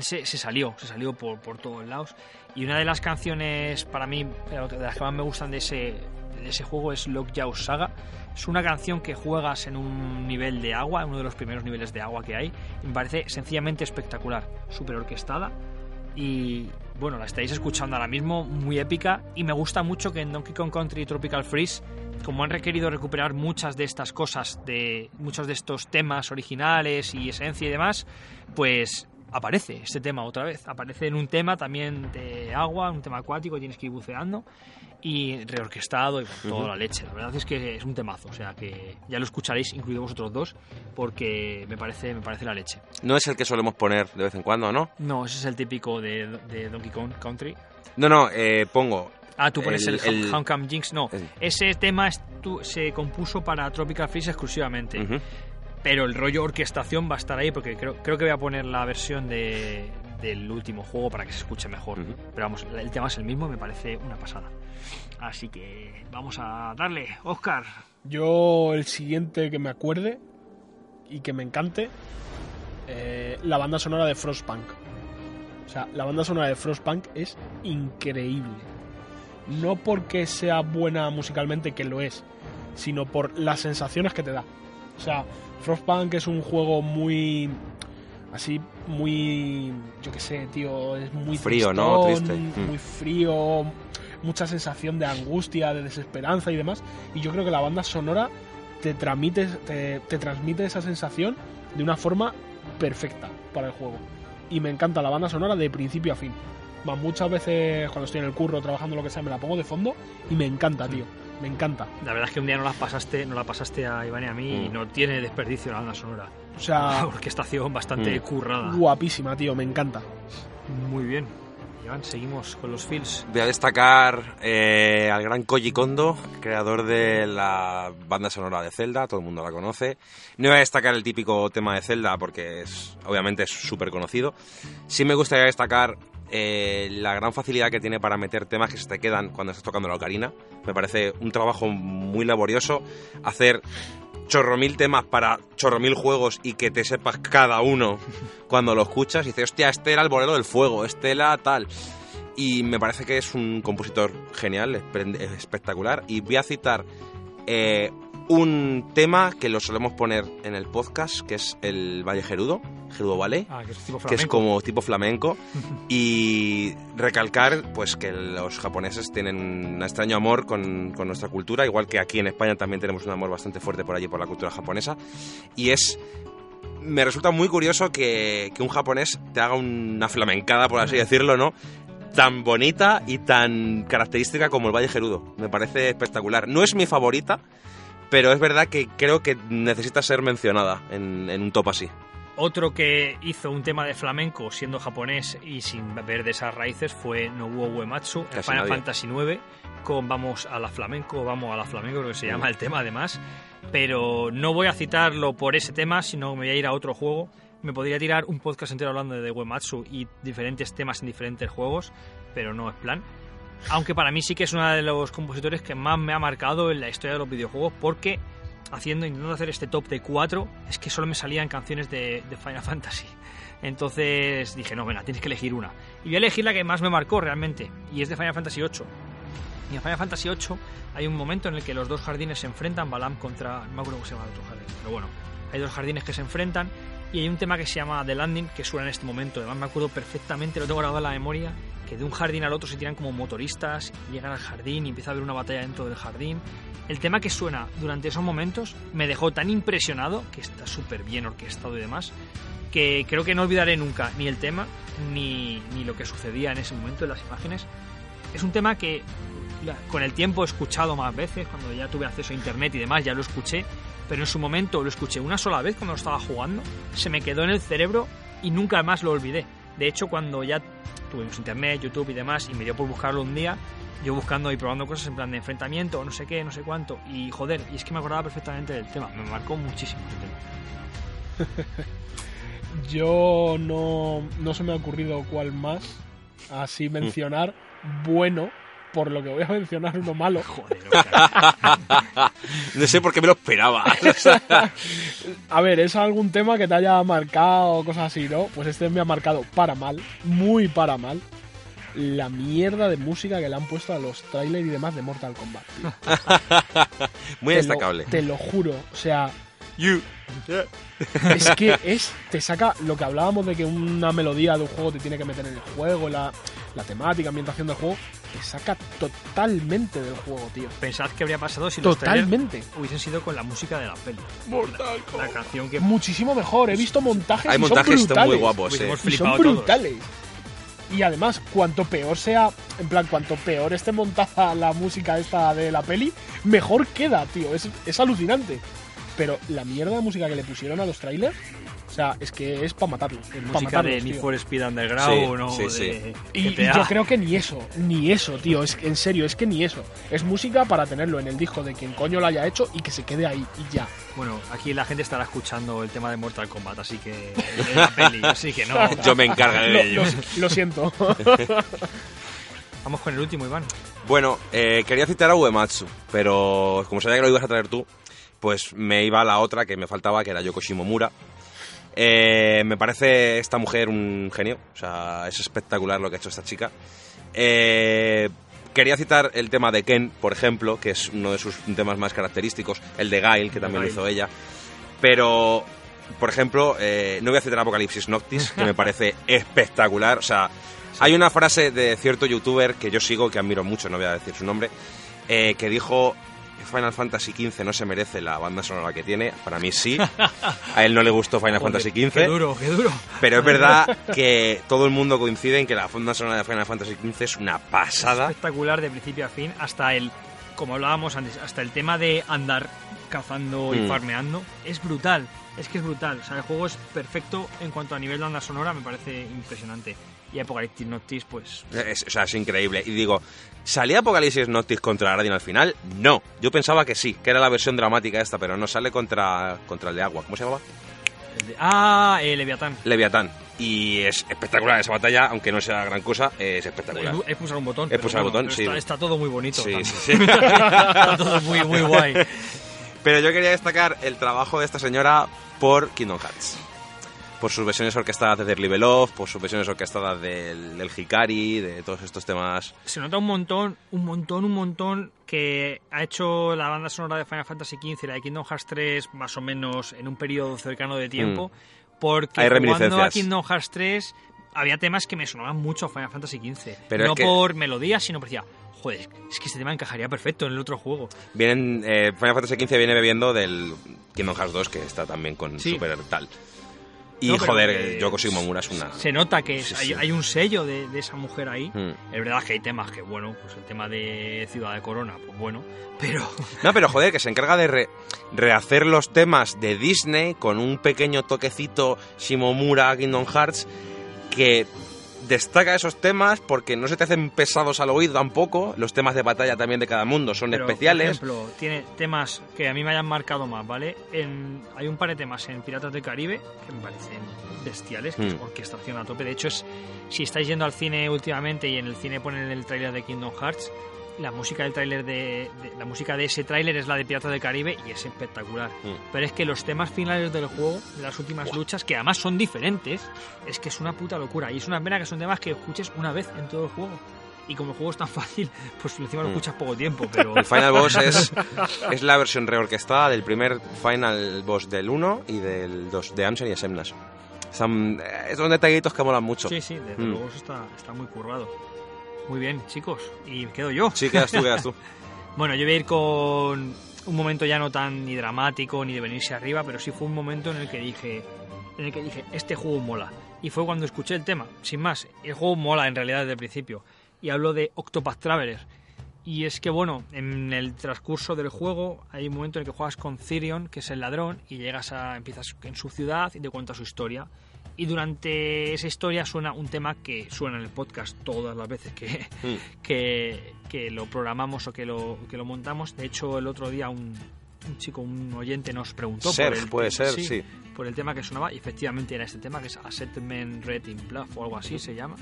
se salió por todos lados, y una de las canciones para mí, de las que más me gustan de ese juego es Lockjaw Saga. Es una canción que juegas en un nivel de agua, uno de los primeros niveles de agua que hay. Me parece sencillamente espectacular, súper orquestada y, bueno, la estáis escuchando ahora mismo, muy épica. Y me gusta mucho que en Donkey Kong Country Tropical Freeze, como han requerido recuperar muchas de estas cosas, de muchos de estos temas originales y esencia y demás, pues aparece este tema otra vez, aparece en un tema también de agua, un tema acuático, tienes que ir buceando y reorquestado y con toda la leche. La verdad es que es un temazo, o sea que ya lo escucharéis, incluido vosotros dos, porque me parece la leche. No es el que solemos poner de vez en cuando, ¿no? No, ese es el típico de Donkey Kong Country. Pongo... Ah, tú pones el How Come Jinx, no. Ese tema se compuso para Tropical Freeze exclusivamente. Pero el rollo orquestación va a estar ahí, porque creo que voy a poner la versión del último juego para que se escuche mejor. Pero vamos, el tema es el mismo, me parece una pasada. Así que vamos a darle, Óscar. Yo el siguiente que me acuerde y que me encante, la banda sonora de Frostpunk. O sea, la banda sonora de Frostpunk es increíble. No porque sea buena musicalmente, que lo es, sino por las sensaciones que te da. O sea, Frostpunk es un juego muy... así, muy... yo qué sé, tío, es muy frío, ¿no? Triste. Muy frío, mucha sensación de angustia, de desesperanza y demás. Y yo creo que la banda sonora te transmite esa sensación de una forma perfecta para el juego. Y me encanta la banda sonora de principio a fin. Más muchas veces cuando estoy en el curro, trabajando, lo que sea, me la pongo de fondo y me encanta, tío. Me encanta. La verdad es que un día no la pasaste a Iván y a mí y no tiene desperdicio la banda sonora. O sea... orquestación bastante currada. Guapísima, tío, me encanta. Muy bien. Iván, seguimos con los films. Voy a destacar al gran Koji Kondo, creador de la banda sonora de Zelda, todo el mundo la conoce. No voy a destacar el típico tema de Zelda porque obviamente es súper conocido. Sí me gustaría destacar... la gran facilidad que tiene para meter temas que se te quedan cuando estás tocando la ocarina. Me parece un trabajo muy laborioso hacer chorromil temas para chorromil juegos y que te sepas cada uno cuando lo escuchas y dices, hostia, este era el bolero del fuego, este era tal. Y me parece que es un compositor genial, espectacular. Y voy a citar un tema que lo solemos poner en el podcast, que es el Valle Gerudo, Gerudo Valley, que es como tipo flamenco, y recalcar pues que los japoneses tienen un extraño amor con nuestra cultura, igual que aquí en España también tenemos un amor bastante fuerte por allí, por la cultura japonesa, y me resulta muy curioso que un japonés te haga una flamencada, por así decirlo, ¿no?, tan bonita y tan característica como el Valle Gerudo. Me parece espectacular. No es mi favorita, pero es verdad que creo que necesita ser mencionada en un top así. Otro que hizo un tema de flamenco siendo japonés y sin ver de esas raíces fue Nobuo Uematsu en Final Fantasy IX con Vamos a la Flamenco, creo que se llama el tema además. Pero no voy a citarlo por ese tema, sino me voy a ir a otro juego. Me podría tirar un podcast entero hablando de Uematsu y diferentes temas en diferentes juegos, pero no es plan. Aunque para mí sí que es uno de los compositores que más me ha marcado en la historia de los videojuegos, porque... intentando hacer este top de 4, es que solo me salían canciones de Final Fantasy. Entonces dije, no, venga, tienes que elegir una. Y voy a elegir la que más me marcó realmente, y es de Final Fantasy VIII. Y en Final Fantasy VIII hay un momento en el que los dos jardines se enfrentan, Balam contra... no me acuerdo cómo se llama el otro jardín, pero bueno, hay dos jardines que se enfrentan, y hay un tema que se llama The Landing, que suena en este momento. Además me acuerdo perfectamente, lo tengo grabado en la memoria, que de un jardín al otro se tiran como motoristas, llegan al jardín y empieza a haber una batalla dentro del jardín. El tema que suena durante esos momentos me dejó tan impresionado, que está súper bien orquestado y demás, que creo que no olvidaré nunca ni el tema, ni lo que sucedía en ese momento en las imágenes. Es un tema que con el tiempo he escuchado más veces, cuando ya tuve acceso a internet y demás ya lo escuché, pero en su momento lo escuché una sola vez cuando lo estaba jugando, se me quedó en el cerebro y nunca más lo olvidé. De hecho, cuando ya tuvimos internet, YouTube y demás, y me dio por buscarlo un día, yo buscando y probando cosas en plan de enfrentamiento, no sé qué, no sé cuánto, y joder, y es que me acordaba perfectamente del tema, me marcó muchísimo el tema. Yo no se me ha ocurrido cuál más así mencionar, bueno, por lo que voy a mencionar uno malo. Joder, no sé por qué me lo esperaba. A ver, ¿es algún tema que te haya marcado, cosas así, no? Pues este me ha marcado para mal, muy para mal, la mierda de música que le han puesto a los trailers y demás de Mortal Kombat. Muy destacable. Te lo juro, o sea... Es que te saca lo que hablábamos de que una melodía de un juego te tiene que meter en el juego, la temática, ambientación del juego. te saca totalmente del juego, tío. Pensad que habría pasado si totalmente. Los trailers hubiesen sido con la música de la peli. Mortal Kombat. La canción que... Muchísimo mejor. He visto montajes. Hay montajes que están muy guapos, y son brutales. Y además, cuanto peor sea, en plan, cuanto peor esté montada la música esta de la peli, mejor queda, tío. Es alucinante. Pero la mierda de música que le pusieron a los trailers, o sea, es que es para matarlo. Es música de Need for Speed Underground, sí, ¿no? Sí, de... sí. Y yo creo que ni eso, tío. Es, en serio, es que ni eso. Es música para tenerlo en el disco de quien coño lo haya hecho y que se quede ahí y ya. Bueno, aquí la gente estará escuchando el tema de Mortal Kombat, así que... la peli, así que no. Yo me encargaré de ello. Lo siento. Vamos con el último, Iván. Bueno, quería citar a Uematsu, pero como sabía que lo ibas a traer tú, pues me iba a la otra que me faltaba, que era Yoko Shimomura. Me parece esta mujer un genio, o sea, es espectacular lo que ha hecho esta chica. Quería citar el tema de Ken, por ejemplo, que es uno de sus temas más característicos, el de Gail, que también lo hizo ella. Pero, por ejemplo, no voy a citar Apocalipsis Noctis, que me parece espectacular. O sea, sí. Hay una frase de cierto youtuber que yo sigo, que admiro mucho, no voy a decir su nombre, que dijo... Final Fantasy XV no se merece la banda sonora que tiene, para mí sí. A él no le gustó Final Fantasy XV. Qué duro. Pero es verdad que todo el mundo coincide en que la banda sonora de Final Fantasy XV es una pasada. Es espectacular de principio a fin, hasta el, como hablábamos antes, hasta el tema de andar cazando y farmeando. Es brutal, es que es brutal. O sea, el juego es perfecto en cuanto a nivel de banda sonora, me parece impresionante. Y Apocalipsis Noctis, pues... Es increíble. Y digo, ¿salía Apocalipsis Noctis contra Aladdin al final? No. Yo pensaba que sí, que era la versión dramática esta, pero no, sale contra el de agua. ¿Cómo se llamaba? Leviatán. Leviatán. Y es espectacular esa batalla, aunque no sea gran cosa, es espectacular. Es pulsar un botón. Es pulsar un botón, sí. Está todo muy bonito. Sí. Está todo muy, muy guay. Pero yo quería destacar el trabajo de esta señora por Kingdom Hearts. Por sus versiones orquestadas de Level Up, por sus versiones orquestadas del Hikari, de todos estos temas. Se nota un montón que ha hecho la banda sonora de Final Fantasy XV y la de Kingdom Hearts 3 más o menos en un periodo cercano de tiempo, porque cuando a Kingdom Hearts 3 había temas que me sonaban mucho a Final Fantasy XV, pero no es que... por melodía, sino por decía, joder, es que este tema encajaría perfecto en el otro juego. Final Fantasy XV viene bebiendo del Kingdom Hearts 2, que está también con Super tal. Y no, joder, Yoko Shimomura es una... Se nota que hay un sello de esa mujer ahí. Es verdad que hay temas que, bueno, pues el tema de Ciudad de Corona, pues bueno, pero... No, pero joder, que se encarga de rehacer los temas de Disney con un pequeño toquecito Shimomura Kingdom Hearts, que destaca esos temas porque no se te hacen pesados al oído tampoco. Los temas de batalla también de cada mundo son especiales. Por ejemplo, tiene temas que a mí me hayan marcado más, ¿vale? Hay un par de temas en Piratas del Caribe que me parecen bestiales, que es orquestación a tope. De hecho, si estáis yendo al cine últimamente y en el cine ponen el tráiler de Kingdom Hearts, la música del tráiler la música de ese tráiler es la de Piratas del Caribe y es espectacular. Pero es que los temas finales del juego, las últimas luchas, que además son diferentes, es que es una puta locura. Y es una pena que son temas que escuches una vez en todo el juego. Y como el juego es tan fácil, pues encima lo escuchas poco tiempo, pero... El Final Boss es la versión reorquestada del primer Final Boss del 1 y del 2, de Amsen y Semnas. Son detallitos que molan mucho. Sí, desde luego eso está muy currado. Muy bien, chicos. ¿Y quedo yo? Sí, quedas tú. Bueno, yo voy a ir con un momento ya no tan ni dramático ni de venirse arriba, pero sí fue un momento en el que dije, este juego mola. Y fue cuando escuché el tema. Sin más, el juego mola en realidad desde el principio. Y hablo de Octopath Traveler. Y es que, bueno, en el transcurso del juego hay un momento en el que juegas con Therion, que es el ladrón, y empiezas en su ciudad y te cuenta su historia. Y durante esa historia suena un tema que suena en el podcast todas las veces que lo programamos o que lo montamos. De hecho, el otro día un oyente nos preguntó por el tema que sonaba, y efectivamente era este tema, que es A Settlement Red in Blood o algo así se llama.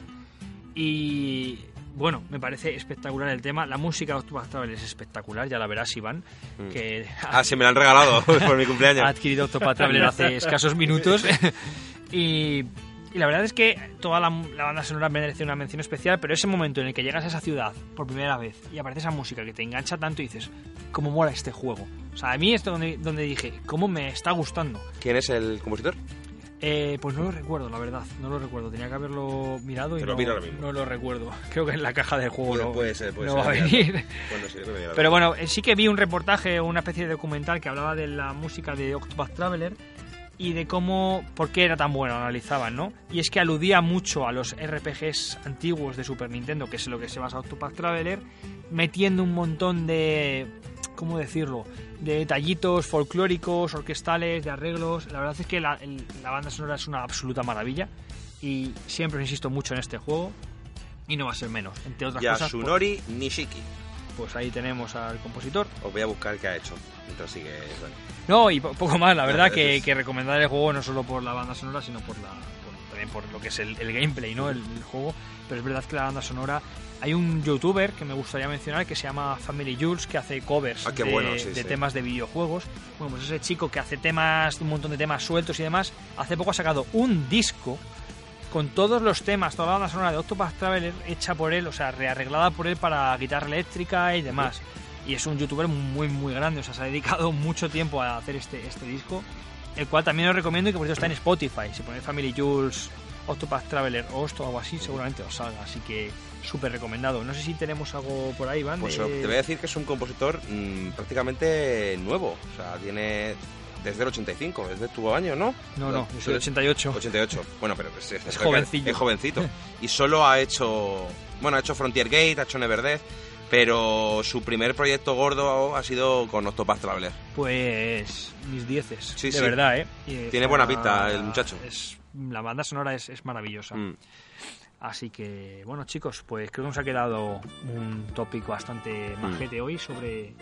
Y bueno, me parece espectacular el tema. La música de Octopath Traveler es espectacular, ya la verás, Iván. Que se me la han regalado por mi cumpleaños. Ha adquirido Octopath Traveler hace escasos minutos. Y la verdad es que toda la banda sonora merece una mención especial, pero ese momento en el que llegas a esa ciudad por primera vez y aparece esa música que te engancha tanto y dices, ¿cómo mola este juego? O sea, a mí esto donde dije, ¿cómo me está gustando? ¿Quién es el compositor? Pues no lo recuerdo, la verdad. No lo recuerdo. Tenía que haberlo mirado y no lo recuerdo. Creo que en la caja del juego puede ser, va a venir. Bueno, sí, pero bueno, sí que vi un reportaje, una especie de documental que hablaba de la música de Octopath Traveler y de cómo, por qué era tan bueno, lo analizaban, ¿no? Y es que aludía mucho a los RPGs antiguos de Super Nintendo, que es lo que se basa Octopath Traveler, metiendo un montón de, ¿cómo decirlo?, de detallitos folclóricos, orquestales, de arreglos. La verdad es que la banda sonora es una absoluta maravilla y siempre insisto mucho en este juego y no va a ser menos, entre otras cosas. Yasunori Nishiki. Pues ahí tenemos al compositor. Os voy a buscar qué ha hecho. Entonces sigue, bueno. No, y poco más, la verdad, que recomendar el juego no solo por la banda sonora, sino también por lo que es el gameplay, ¿no? El juego. Pero es verdad que la banda sonora... Hay un youtuber que me gustaría mencionar que se llama Family Jules, que hace covers de temas de videojuegos. Bueno, pues ese chico que hace temas, un montón de temas sueltos y demás, hace poco ha sacado un disco con todos los temas, toda la banda sonora de Octopath Traveler hecha por él, o sea, rearreglada por él para guitarra eléctrica y demás. Y es un youtuber muy, muy grande, o sea, se ha dedicado mucho tiempo a hacer este disco, el cual también os recomiendo y que por cierto está en Spotify. Si ponéis Family Jules, Octopath Traveler o esto o algo así, seguramente os salga, así que súper recomendado. No sé si tenemos algo por ahí, Iván. Pues te voy a decir que es un compositor prácticamente nuevo, o sea, tiene... Desde el 85, desde tu año, ¿no? No, yo soy el 88. 88, bueno, pero es jovencito. Es jovencito. Y solo ha hecho Frontier Gate, ha hecho Neverdeath, pero su primer proyecto gordo ha sido con Octopath Traveler. Pues mis dieces, sí. Verdad, ¿eh? Tiene buena pinta el muchacho. La banda sonora es maravillosa. Así que, bueno, chicos, pues creo que nos ha quedado un tópico bastante majete hoy sobre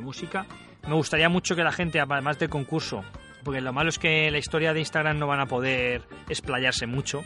música. Me gustaría mucho que la gente, además del concurso, porque lo malo es que la historia de Instagram no van a poder explayarse mucho,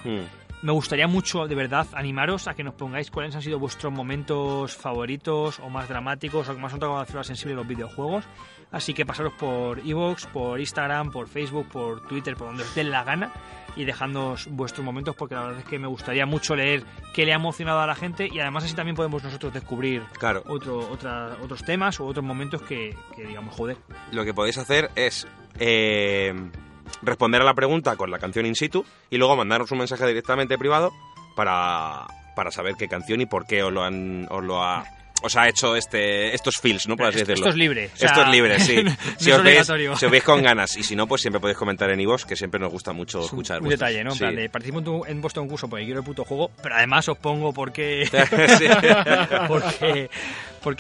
me gustaría mucho, de verdad, animaros a que nos pongáis cuáles han sido vuestros momentos favoritos o más dramáticos o que más han tocado la fibra sensible de los videojuegos. Así que pasaros por iVoox, por Instagram, por Facebook, por Twitter, por donde os den la gana y dejadnos vuestros momentos, porque la verdad es que me gustaría mucho leer qué le ha emocionado a la gente y además así también podemos nosotros descubrir otros temas o otros momentos que digamos, joder. Lo que podéis hacer es responder a la pregunta con la canción in situ y luego mandaros un mensaje directamente privado para saber qué canción y por qué os ha hecho estos feels, ¿no? Por así decirlo. Esto es libre. Esto es libre, sí. Si os veis con ganas. Y si no, pues siempre podéis comentar en iVoox, que siempre nos gusta mucho escuchar. Un detalle, ¿no? En plan de, participo en vuestro concurso porque quiero el puto juego, pero además os pongo porque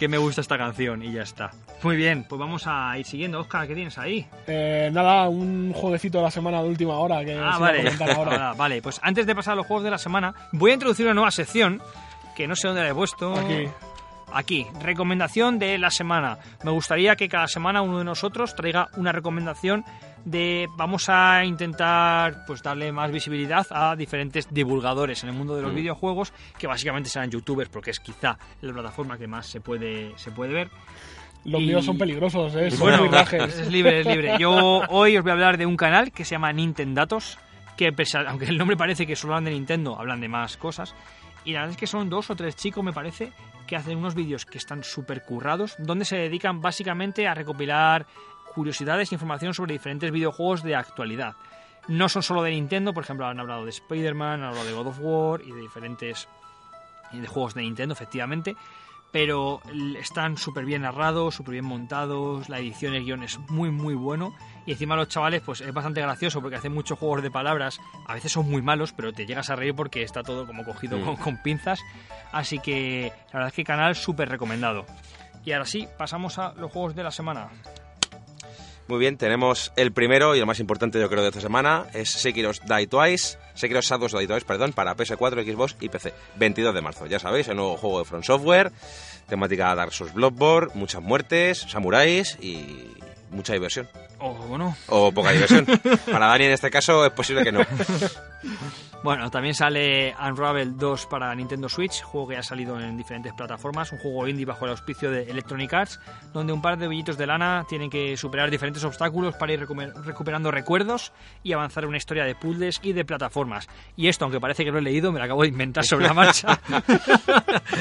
me gusta esta canción y ya está. Muy bien, pues vamos a ir siguiendo. Óscar, ¿qué tienes ahí? Nada, un jueguecito de la semana de última hora. Vale, pues antes de pasar a los juegos de la semana, voy a introducir una nueva sección que no sé dónde la he puesto. Aquí, recomendación de la semana. Me gustaría que cada semana uno de nosotros traiga una recomendación vamos a intentar pues darle más visibilidad a diferentes divulgadores en el mundo de los videojuegos, que básicamente serán youtubers, porque es quizá la plataforma que más se puede ver. Los míos son peligrosos, ¿eh? Son rajes. Es libre. Yo hoy os voy a hablar de un canal que se llama Nintendatos, que aunque el nombre parece que solo hablan de Nintendo, hablan de más cosas. Y la verdad es que son 2 o 3 chicos, me parece, que hacen unos vídeos que están súper currados, donde se dedican básicamente a recopilar curiosidades e información sobre diferentes videojuegos de actualidad. No son solo de Nintendo, por ejemplo, han hablado de Spider-Man, han hablado de God of War y de diferentes juegos de Nintendo, efectivamente, pero están súper bien narrados, súper bien montados, la edición, el guión es muy, muy bueno. Y encima los chavales, pues es bastante gracioso porque hacen muchos juegos de palabras. A veces son muy malos, pero te llegas a reír porque está todo como cogido con pinzas. Así que la verdad es que canal súper recomendado. Y ahora sí, pasamos a los juegos de la semana. Muy bien, tenemos el primero y el más importante, yo creo, de esta semana. Es Sekiro Shadows Die Twice, para PS4, Xbox y PC. 22 de marzo, ya sabéis, el nuevo juego de From Software. Temática Dark Souls, Bloodborne, muchas muertes, samuráis y mucha diversión. O no. O poca diversión. Para Dani en este caso es posible que no. Bueno, también sale Unravel 2 para Nintendo Switch, juego que ha salido en diferentes plataformas, un juego indie bajo el auspicio de Electronic Arts, donde un par de billitos de lana tienen que superar diferentes obstáculos para ir recuperando recuerdos y avanzar en una historia de puzzles y de plataformas. Y esto, aunque parece que lo he leído, me lo acabo de inventar sobre la marcha.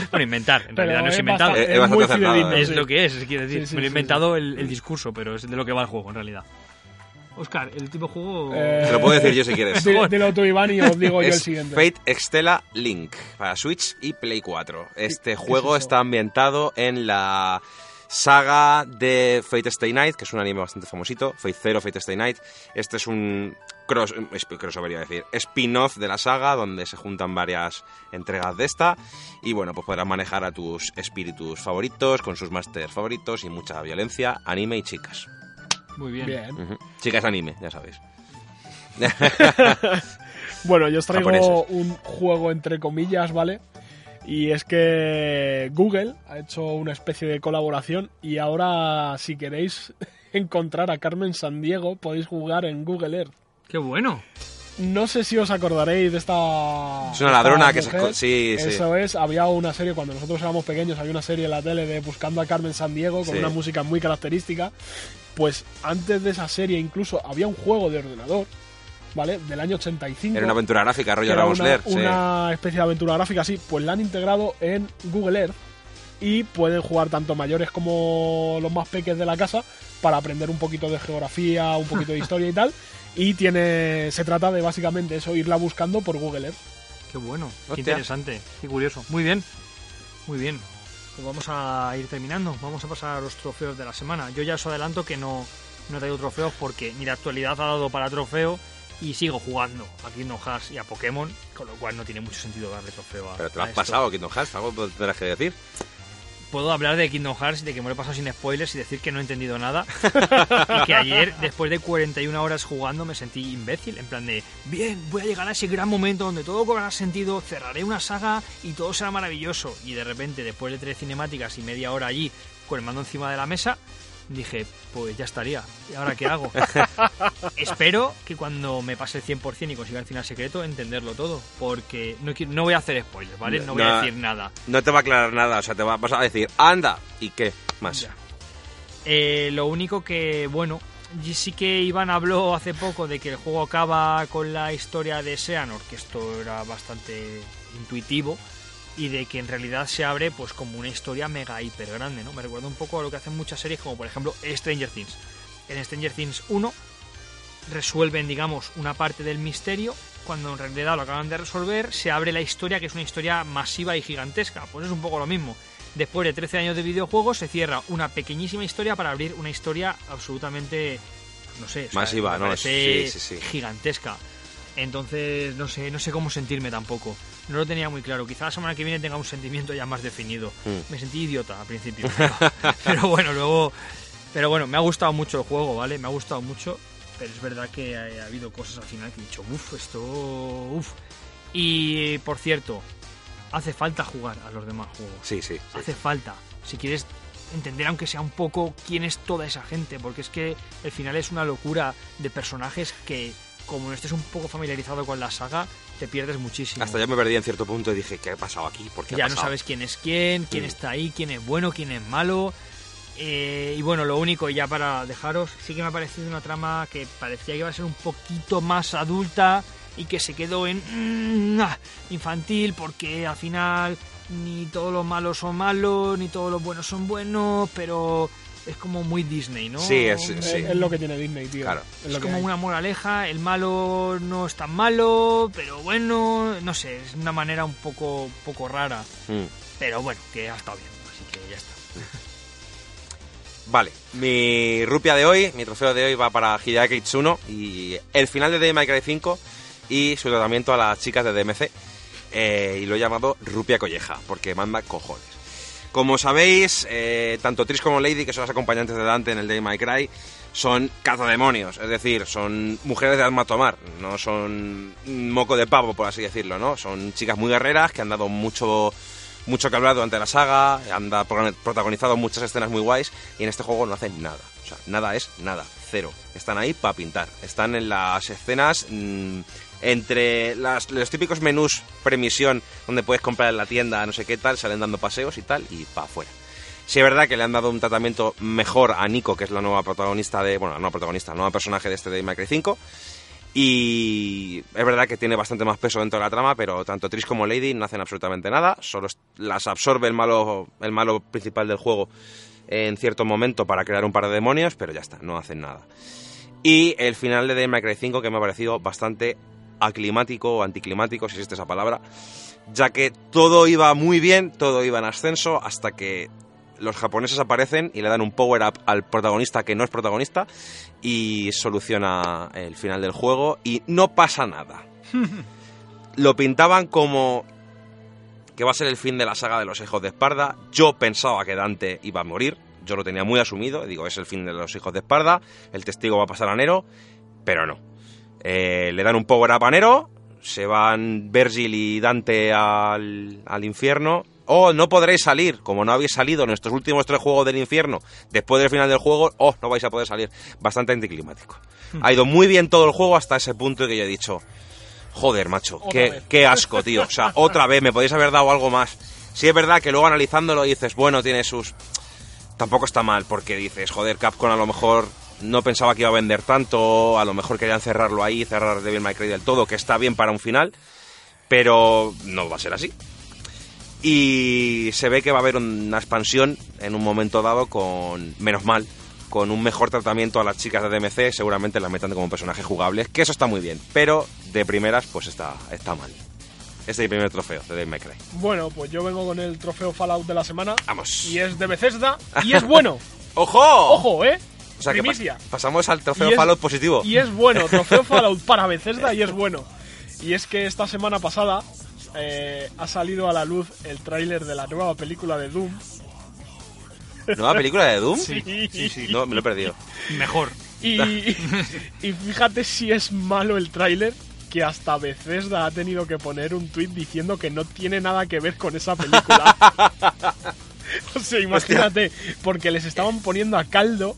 Bueno, inventar, en realidad no es inventado. Es lo que es, quiero decir, me lo he inventado el discurso, pero es de lo que va el juego, en realidad. Óscar, el tipo de juego... Te lo puedo decir yo si quieres. Dilo tú, Iván, y os digo yo el siguiente. Fate Extella Link, para Switch y Play 4. Este juego está ambientado en la saga de Fate Stay Night, que es un anime bastante famosito, Fate Zero, Fate Stay Night. Este es un crossover, iba a decir, spin-off de la saga, donde se juntan varias entregas de esta, y bueno, pues podrás manejar a tus espíritus favoritos, con sus masters favoritos, y mucha violencia, anime y chicas. Muy bien. Uh-huh. Chicas anime, ya sabéis. Bueno, yo os traigo un juego entre comillas, ¿vale? Y es que Google ha hecho una especie de colaboración y ahora, si queréis encontrar a Carmen Sandiego, podéis jugar en Google Earth. ¡Qué bueno! No sé si os acordaréis de esta... Es una ladrona que se... Sí, sí. Eso es. Había una serie, cuando nosotros éramos pequeños, había una serie en la tele de Buscando a Carmen Sandiego con una música muy característica. Pues antes de esa serie incluso había un juego de ordenador, ¿vale? Del año 85. Era una aventura gráfica, rollo Ramos Ler. Una especie de aventura gráfica, sí. Pues la han integrado en Google Earth y pueden jugar tanto mayores como los más peques de la casa para aprender un poquito de geografía, un poquito de historia y tal. Y se trata de básicamente eso, irla buscando por Google Earth. Qué bueno, qué interesante, qué curioso. Muy bien, muy bien. Pues vamos a ir terminando, vamos a pasar a los trofeos de la semana. Yo ya os adelanto que no he traído trofeos porque ni la actualidad ha dado para trofeo y sigo jugando a Kingdom Hearts y a Pokémon, con lo cual no tiene mucho sentido darle trofeo a... Pero te lo has pasado a Kingdom Hearts, algo tendrás que decir. Puedo hablar de Kingdom Hearts y de que me lo he pasado sin spoilers y decir que no he entendido nada. Y que ayer, después de 41 horas jugando, me sentí imbécil. En plan de, bien, voy a llegar a ese gran momento donde todo cobrará sentido, cerraré una saga y todo será maravilloso. Y de repente, después de 3 cinemáticas y media hora allí, con el mando encima de la mesa, dije, pues ya estaría. ¿Y ahora qué hago? Espero que cuando me pase el 100% y consiga el final secreto, entenderlo todo. Porque no voy a hacer spoilers, ¿vale? No voy a decir nada. No te va a aclarar nada. O sea, vas a decir, anda, ¿y qué más? Lo único que, bueno, sí que Iván habló hace poco de que el juego acaba con la historia de Xehanort, que esto era bastante intuitivo. Y de que en realidad se abre pues como una historia mega hiper grande, ¿no? Me recuerda un poco a lo que hacen muchas series, como por ejemplo Stranger Things. En Stranger Things 1 resuelven, digamos, una parte del misterio, cuando en realidad lo acaban de resolver, se abre la historia, que es una historia masiva y gigantesca. Pues es un poco lo mismo. Después de 13 años de videojuegos se cierra una pequeñísima historia para abrir una historia absolutamente, no sé, masiva, ¿no? Sí. Gigantesca. Entonces no sé cómo sentirme tampoco. No lo tenía muy claro. Quizá la semana que viene tenga un sentimiento ya más definido. Me sentí idiota al principio. Pero bueno, luego... Pero bueno, me ha gustado mucho el juego, ¿vale? Me ha gustado mucho. Pero es verdad que ha habido cosas al final que he dicho, uff. Y, por cierto, hace falta jugar a los demás juegos. Sí. Hace falta. Si quieres entender, aunque sea un poco, quién es toda esa gente. Porque es que el final es una locura de personajes que... Como no estés un poco familiarizado con la saga, te pierdes muchísimo. Hasta ya me perdí en cierto punto y dije, ¿qué ha pasado aquí? ¿Por qué ha pasado? No sabes quién es quién está ahí, quién es bueno, quién es malo. Y bueno, lo único, ya para dejaros, sí que me ha parecido una trama que parecía que iba a ser un poquito más adulta y que se quedó en infantil, porque al final ni todos los malos son malos, ni todos los buenos son buenos, pero... Es como muy Disney, ¿no? Sí, es lo que tiene Disney, tío. Claro. Es como una moraleja, el malo no es tan malo, pero bueno, no sé, es una manera un poco rara. Pero bueno, que ha estado bien, así que ya está. Vale, mi rupia de hoy, mi trofeo de hoy va para Hideaki Itsuno y el final de Devil May Cry 5 y su tratamiento a las chicas de DMC. Y lo he llamado Rupia Colleja, porque manda cojones. Como sabéis, tanto Triss como Lady, que son las acompañantes de Dante en el Devil May Cry, son cazademonios, es decir, son mujeres de alma a tomar, no son moco de pavo, por así decirlo, ¿no? Son chicas muy guerreras que han dado mucho que hablar durante la saga, han protagonizado muchas escenas muy guays y en este juego no hacen nada, o sea, nada es nada, cero. Están ahí para pintar, están en las escenas... Entre los típicos menús premisión donde puedes comprar en la tienda, no sé qué tal, salen dando paseos y tal, y para afuera. Sí, es verdad que le han dado un tratamiento mejor a Nico, que es la nueva protagonista de... Bueno, no protagonista, nueva personaje de este Devil May Cry 5. Y es verdad que tiene bastante más peso dentro de la trama, pero tanto Triss como Lady no hacen absolutamente nada. Solo las absorbe el malo principal del juego en cierto momento para crear un par de demonios, pero ya está, no hacen nada. Y el final de Devil May Cry 5, que me ha parecido bastante aclimático o anticlimático, si existe esa palabra, ya que todo iba muy bien, todo iba en ascenso, hasta que los japoneses aparecen y le dan un power-up al protagonista que no es protagonista y soluciona el final del juego y no pasa nada. Lo pintaban como que va a ser el fin de la saga de los hijos de Esparda. Yo pensaba que Dante iba a morir, yo lo tenía muy asumido, digo, es el fin de los hijos de Esparda, el testigo va a pasar a Nero, pero no. Le dan un power-up a Nero, se van Vergil y Dante al infierno. Oh, no podréis salir, como no habéis salido en estos últimos 3 juegos del infierno, después del final del juego, oh, no vais a poder salir. Bastante anticlimático. Ha ido muy bien todo el juego hasta ese punto que yo he dicho, joder, macho, qué asco, tío. O sea, otra vez, me podéis haber dado algo más. Sí, es verdad que luego analizándolo dices, bueno, tiene sus... Tampoco está mal, porque dices, joder, Capcom a lo mejor no pensaba que iba a vender tanto, a lo mejor querían cerrarlo ahí, cerrar Devil May Cry del todo, que está bien para un final, pero no va a ser así. Y se ve que va a haber una expansión en un momento dado con, menos mal, con un mejor tratamiento a las chicas de DMC, seguramente las metan como personajes jugables, que eso está muy bien, pero de primeras pues está mal. Este es el primer trofeo de Devil May Cry. Bueno, pues yo vengo con el trofeo Fallout de la semana. Vamos. Y es de Bethesda y es bueno. ¡Ojo, eh! O sea, primicia. Pasamos al trofeo Fallout positivo. Y es bueno, trofeo Fallout para Bethesda y es bueno. Y es que esta semana pasada... ha salido a la luz el tráiler de la nueva película de Doom. ¿Nueva película de Doom? Sí. No, me lo he perdido. Mejor. Y fíjate si es malo el tráiler, que hasta Bethesda ha tenido que poner un tuit diciendo que no tiene nada que ver con esa película. O sea, imagínate, hostia, porque les estaban poniendo a caldo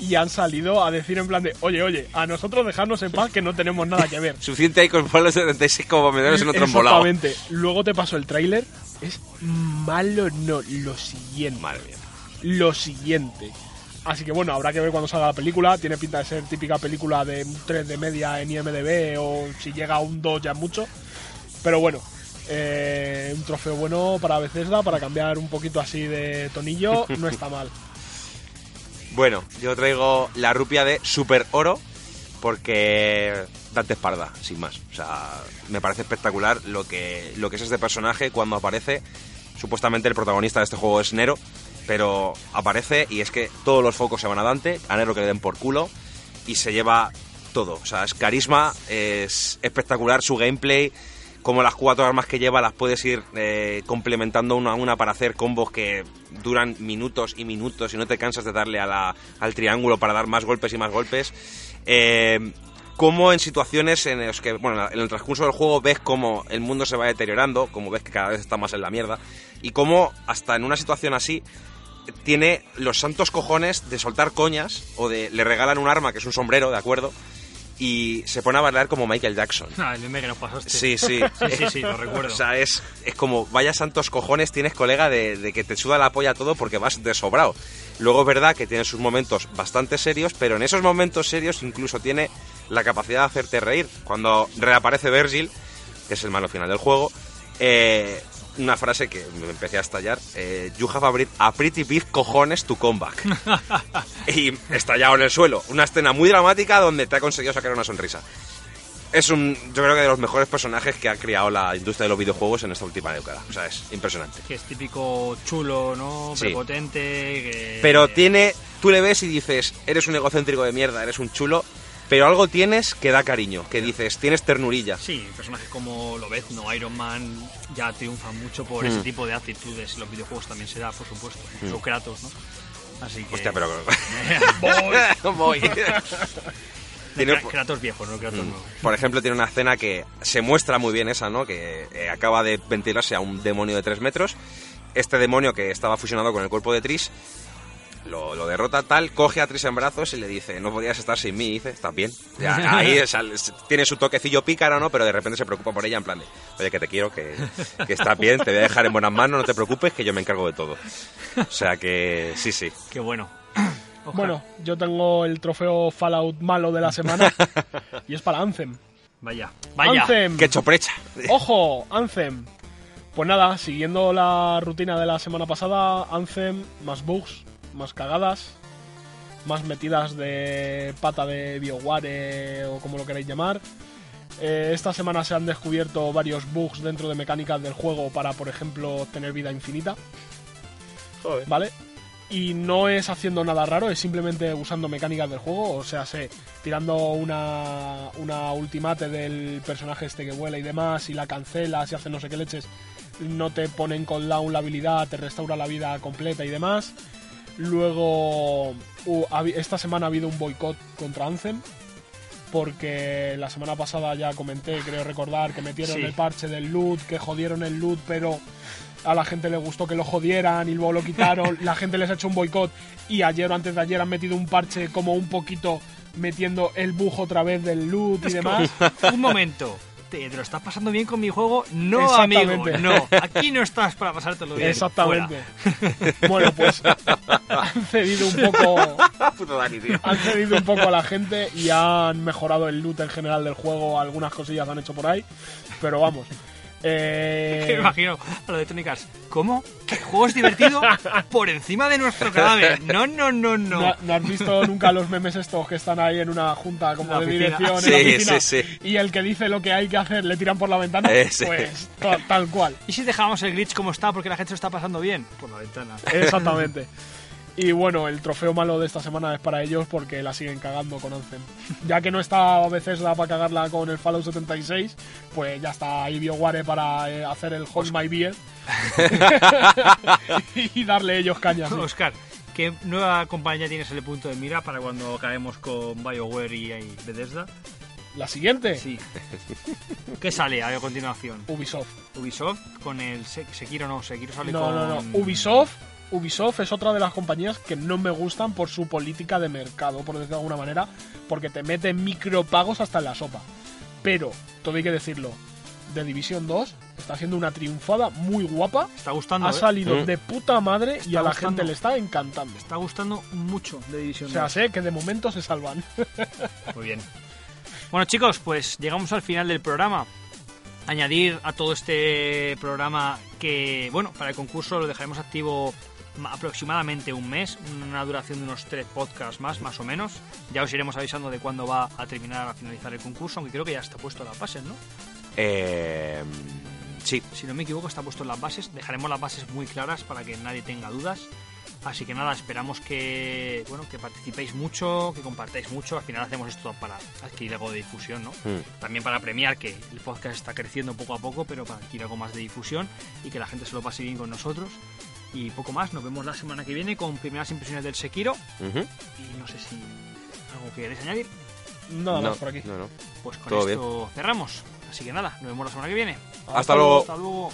y han salido a decir en plan de oye, a nosotros dejadnos en paz que no tenemos nada que ver. Suficiente hay con Fallout 76 como para meternos en otro embolado. Exactamente. Luego te paso el tráiler, es malo, no, lo siguiente. Madre mía. Lo siguiente. Así que bueno, habrá que ver cuando salga la película, tiene pinta de ser típica película de 3 de media en IMDb o si llega a un 2 ya mucho. Pero bueno, un trofeo bueno para Bethesda, para cambiar un poquito así de tonillo, no está mal. Bueno, yo traigo la rupia de Super Oro porque Dante Esparda, sin más. O sea, me parece espectacular lo que es este personaje cuando aparece. Supuestamente el protagonista de este juego es Nero, pero aparece y es que todos los focos se van a Dante, a Nero que le den por culo, y se lleva todo. O sea, es carisma, es espectacular su gameplay, como las 4 armas que lleva las puedes ir complementando una a una para hacer combos que duran minutos y minutos y no te cansas de darle al triángulo para dar más golpes y más golpes. Como en situaciones en las que, bueno, en el transcurso del juego ves cómo el mundo se va deteriorando, como ves que cada vez está más en la mierda, y cómo hasta en una situación así tiene los santos cojones de soltar coñas o de le regalan un arma que es un sombrero, ¿de acuerdo? Y se pone a bailar como Michael Jackson. Ah, el meme que nos pasaste. Sí, lo recuerdo. O sea, es como, vaya santos cojones tienes, colega, de que te suda la polla todo porque vas desobrado. Luego es verdad que tiene sus momentos bastante serios, pero en esos momentos serios incluso tiene la capacidad de hacerte reír. Cuando reaparece Vergil, que es el malo final del juego, una frase que me empecé a estallar, you have a pretty big cojones to come back. Y estallado en el suelo, una escena muy dramática donde te ha conseguido sacar una sonrisa. Es yo creo que de los mejores personajes que ha creado la industria de los videojuegos en esta última década. O sea, es impresionante. Que es típico chulo, ¿no? Sí. Prepotente. Que... Pero tiene, tú le ves y dices, eres un egocéntrico de mierda, eres un chulo, pero algo tienes que da cariño, que dices, tienes ternurilla. Sí, personajes como Lobezno, Iron Man, ya triunfan mucho por ese tipo de actitudes. En los videojuegos también se da, por supuesto. O Kratos, ¿no? Así que... Hostia, pero... Voy. Kratos viejo, no Kratos nuevo. Por ejemplo, tiene una escena que se muestra muy bien esa, ¿no? Que acaba de ventilarse a un demonio de 3 metros. Este demonio que estaba fusionado con el cuerpo de Triss, lo derrota tal, coge a Triss en brazos y le dice, no podías estar sin mí, y dice, ¿estás bien? Ya, ahí tiene su toquecillo pícaro, ¿no? Pero de repente se preocupa por ella en plan de, oye, que te quiero, que estás bien, te voy a dejar en buenas manos, no te preocupes, que yo me encargo de todo. O sea que sí. Qué bueno. Ojalá. Bueno, yo tengo el trofeo Fallout malo de la semana y es para Anthem. Vaya. Anthem. Qué choprecha. Ojo, Anthem. Pues nada, siguiendo la rutina de la semana pasada, Anthem más bugs, más cagadas, más metidas de pata de BioWare o como lo queráis llamar. Esta semana se han descubierto varios bugs dentro de mecánicas del juego para, por ejemplo, obtener vida infinita. Joder. ¿Vale? Y no es haciendo nada raro, es simplemente usando mecánicas del juego, o sea, tirando una ultimate del personaje este que vuela y demás, y la cancelas y hace no sé qué leches, no te ponen con la habilidad, te restaura la vida completa y demás. Luego, esta semana ha habido un boicot contra Anthem, porque la semana pasada ya comenté, creo recordar, que metieron el parche del loot, que jodieron el loot, pero a la gente le gustó que lo jodieran y luego lo quitaron, la gente les ha hecho un boicot, y ayer o antes de ayer han metido un parche como un poquito metiendo el bug otra vez del loot y demás. Un momento, ¿te lo estás pasando bien con mi juego? No, amigo, no, aquí no estás para pasártelo bien. Exactamente. Fuera. Bueno, pues han cedido un poco a la gente y han mejorado el loot en general del juego, algunas cosillas han hecho por ahí, pero vamos. Me imagino a lo de Electronic Arts. ¿Cómo? ¿Qué juego es divertido? Por encima de nuestro cadáver. No. ¿No has visto nunca los memes estos que están ahí en una junta como de dirección? Sí, en la sí. Y el que dice lo que hay que hacer le tiran por la ventana. Pues tal cual. ¿Y si dejamos el glitch como está porque la gente se está pasando bien? Por la ventana. Exactamente. Y bueno, el trofeo malo de esta semana es para ellos porque la siguen cagando con Anthem. Ya que no está a veces da para cagarla con el Fallout 76, pues ya está ahí BioWare para hacer el Hold My Beer y darle ellos caña. ¿Sí? Óscar, ¿qué nueva compañía tienes en el punto de mira para cuando caemos con BioWare y Bethesda? ¿La siguiente? Sí. ¿Qué sale a continuación? Ubisoft. ¿Ubisoft con el Sekiro? No, Sekiro sale con... No. Ubisoft es otra de las compañías que no me gustan por su política de mercado, por decirlo de alguna manera, porque te mete micropagos hasta en la sopa. Pero, todo hay que decirlo, The Division 2 está haciendo una triunfada muy guapa. Está gustando, ha salido de puta madre y a la gente le está encantando. Está gustando mucho The Division 2. O sea, sé que de momento se salvan. Muy bien. Bueno, chicos, pues llegamos al final del programa. Añadir a todo este programa que, bueno, para el concurso lo dejaremos activo aproximadamente un mes, una duración de unos 3 podcasts más o menos. Ya os iremos avisando de cuándo va a terminar, a finalizar el concurso, aunque creo que ya está puesto en las bases, ¿no? Sí. Si no me equivoco, está puesto en las bases. Dejaremos las bases muy claras para que nadie tenga dudas. Así que nada, esperamos que, bueno, que participéis mucho, que compartáis mucho. Al final hacemos esto para adquirir algo de difusión, ¿no? También para premiar que el podcast está creciendo poco a poco, pero para adquirir algo más de difusión y que la gente se lo pase bien con nosotros. Y poco más, nos vemos la semana que viene con primeras impresiones del Sekiro. Y no sé si algo que queréis añadir. Nada más por aquí. No. Pues con todo esto bien. Cerramos. Así que nada, nos vemos la semana que viene. Hasta luego.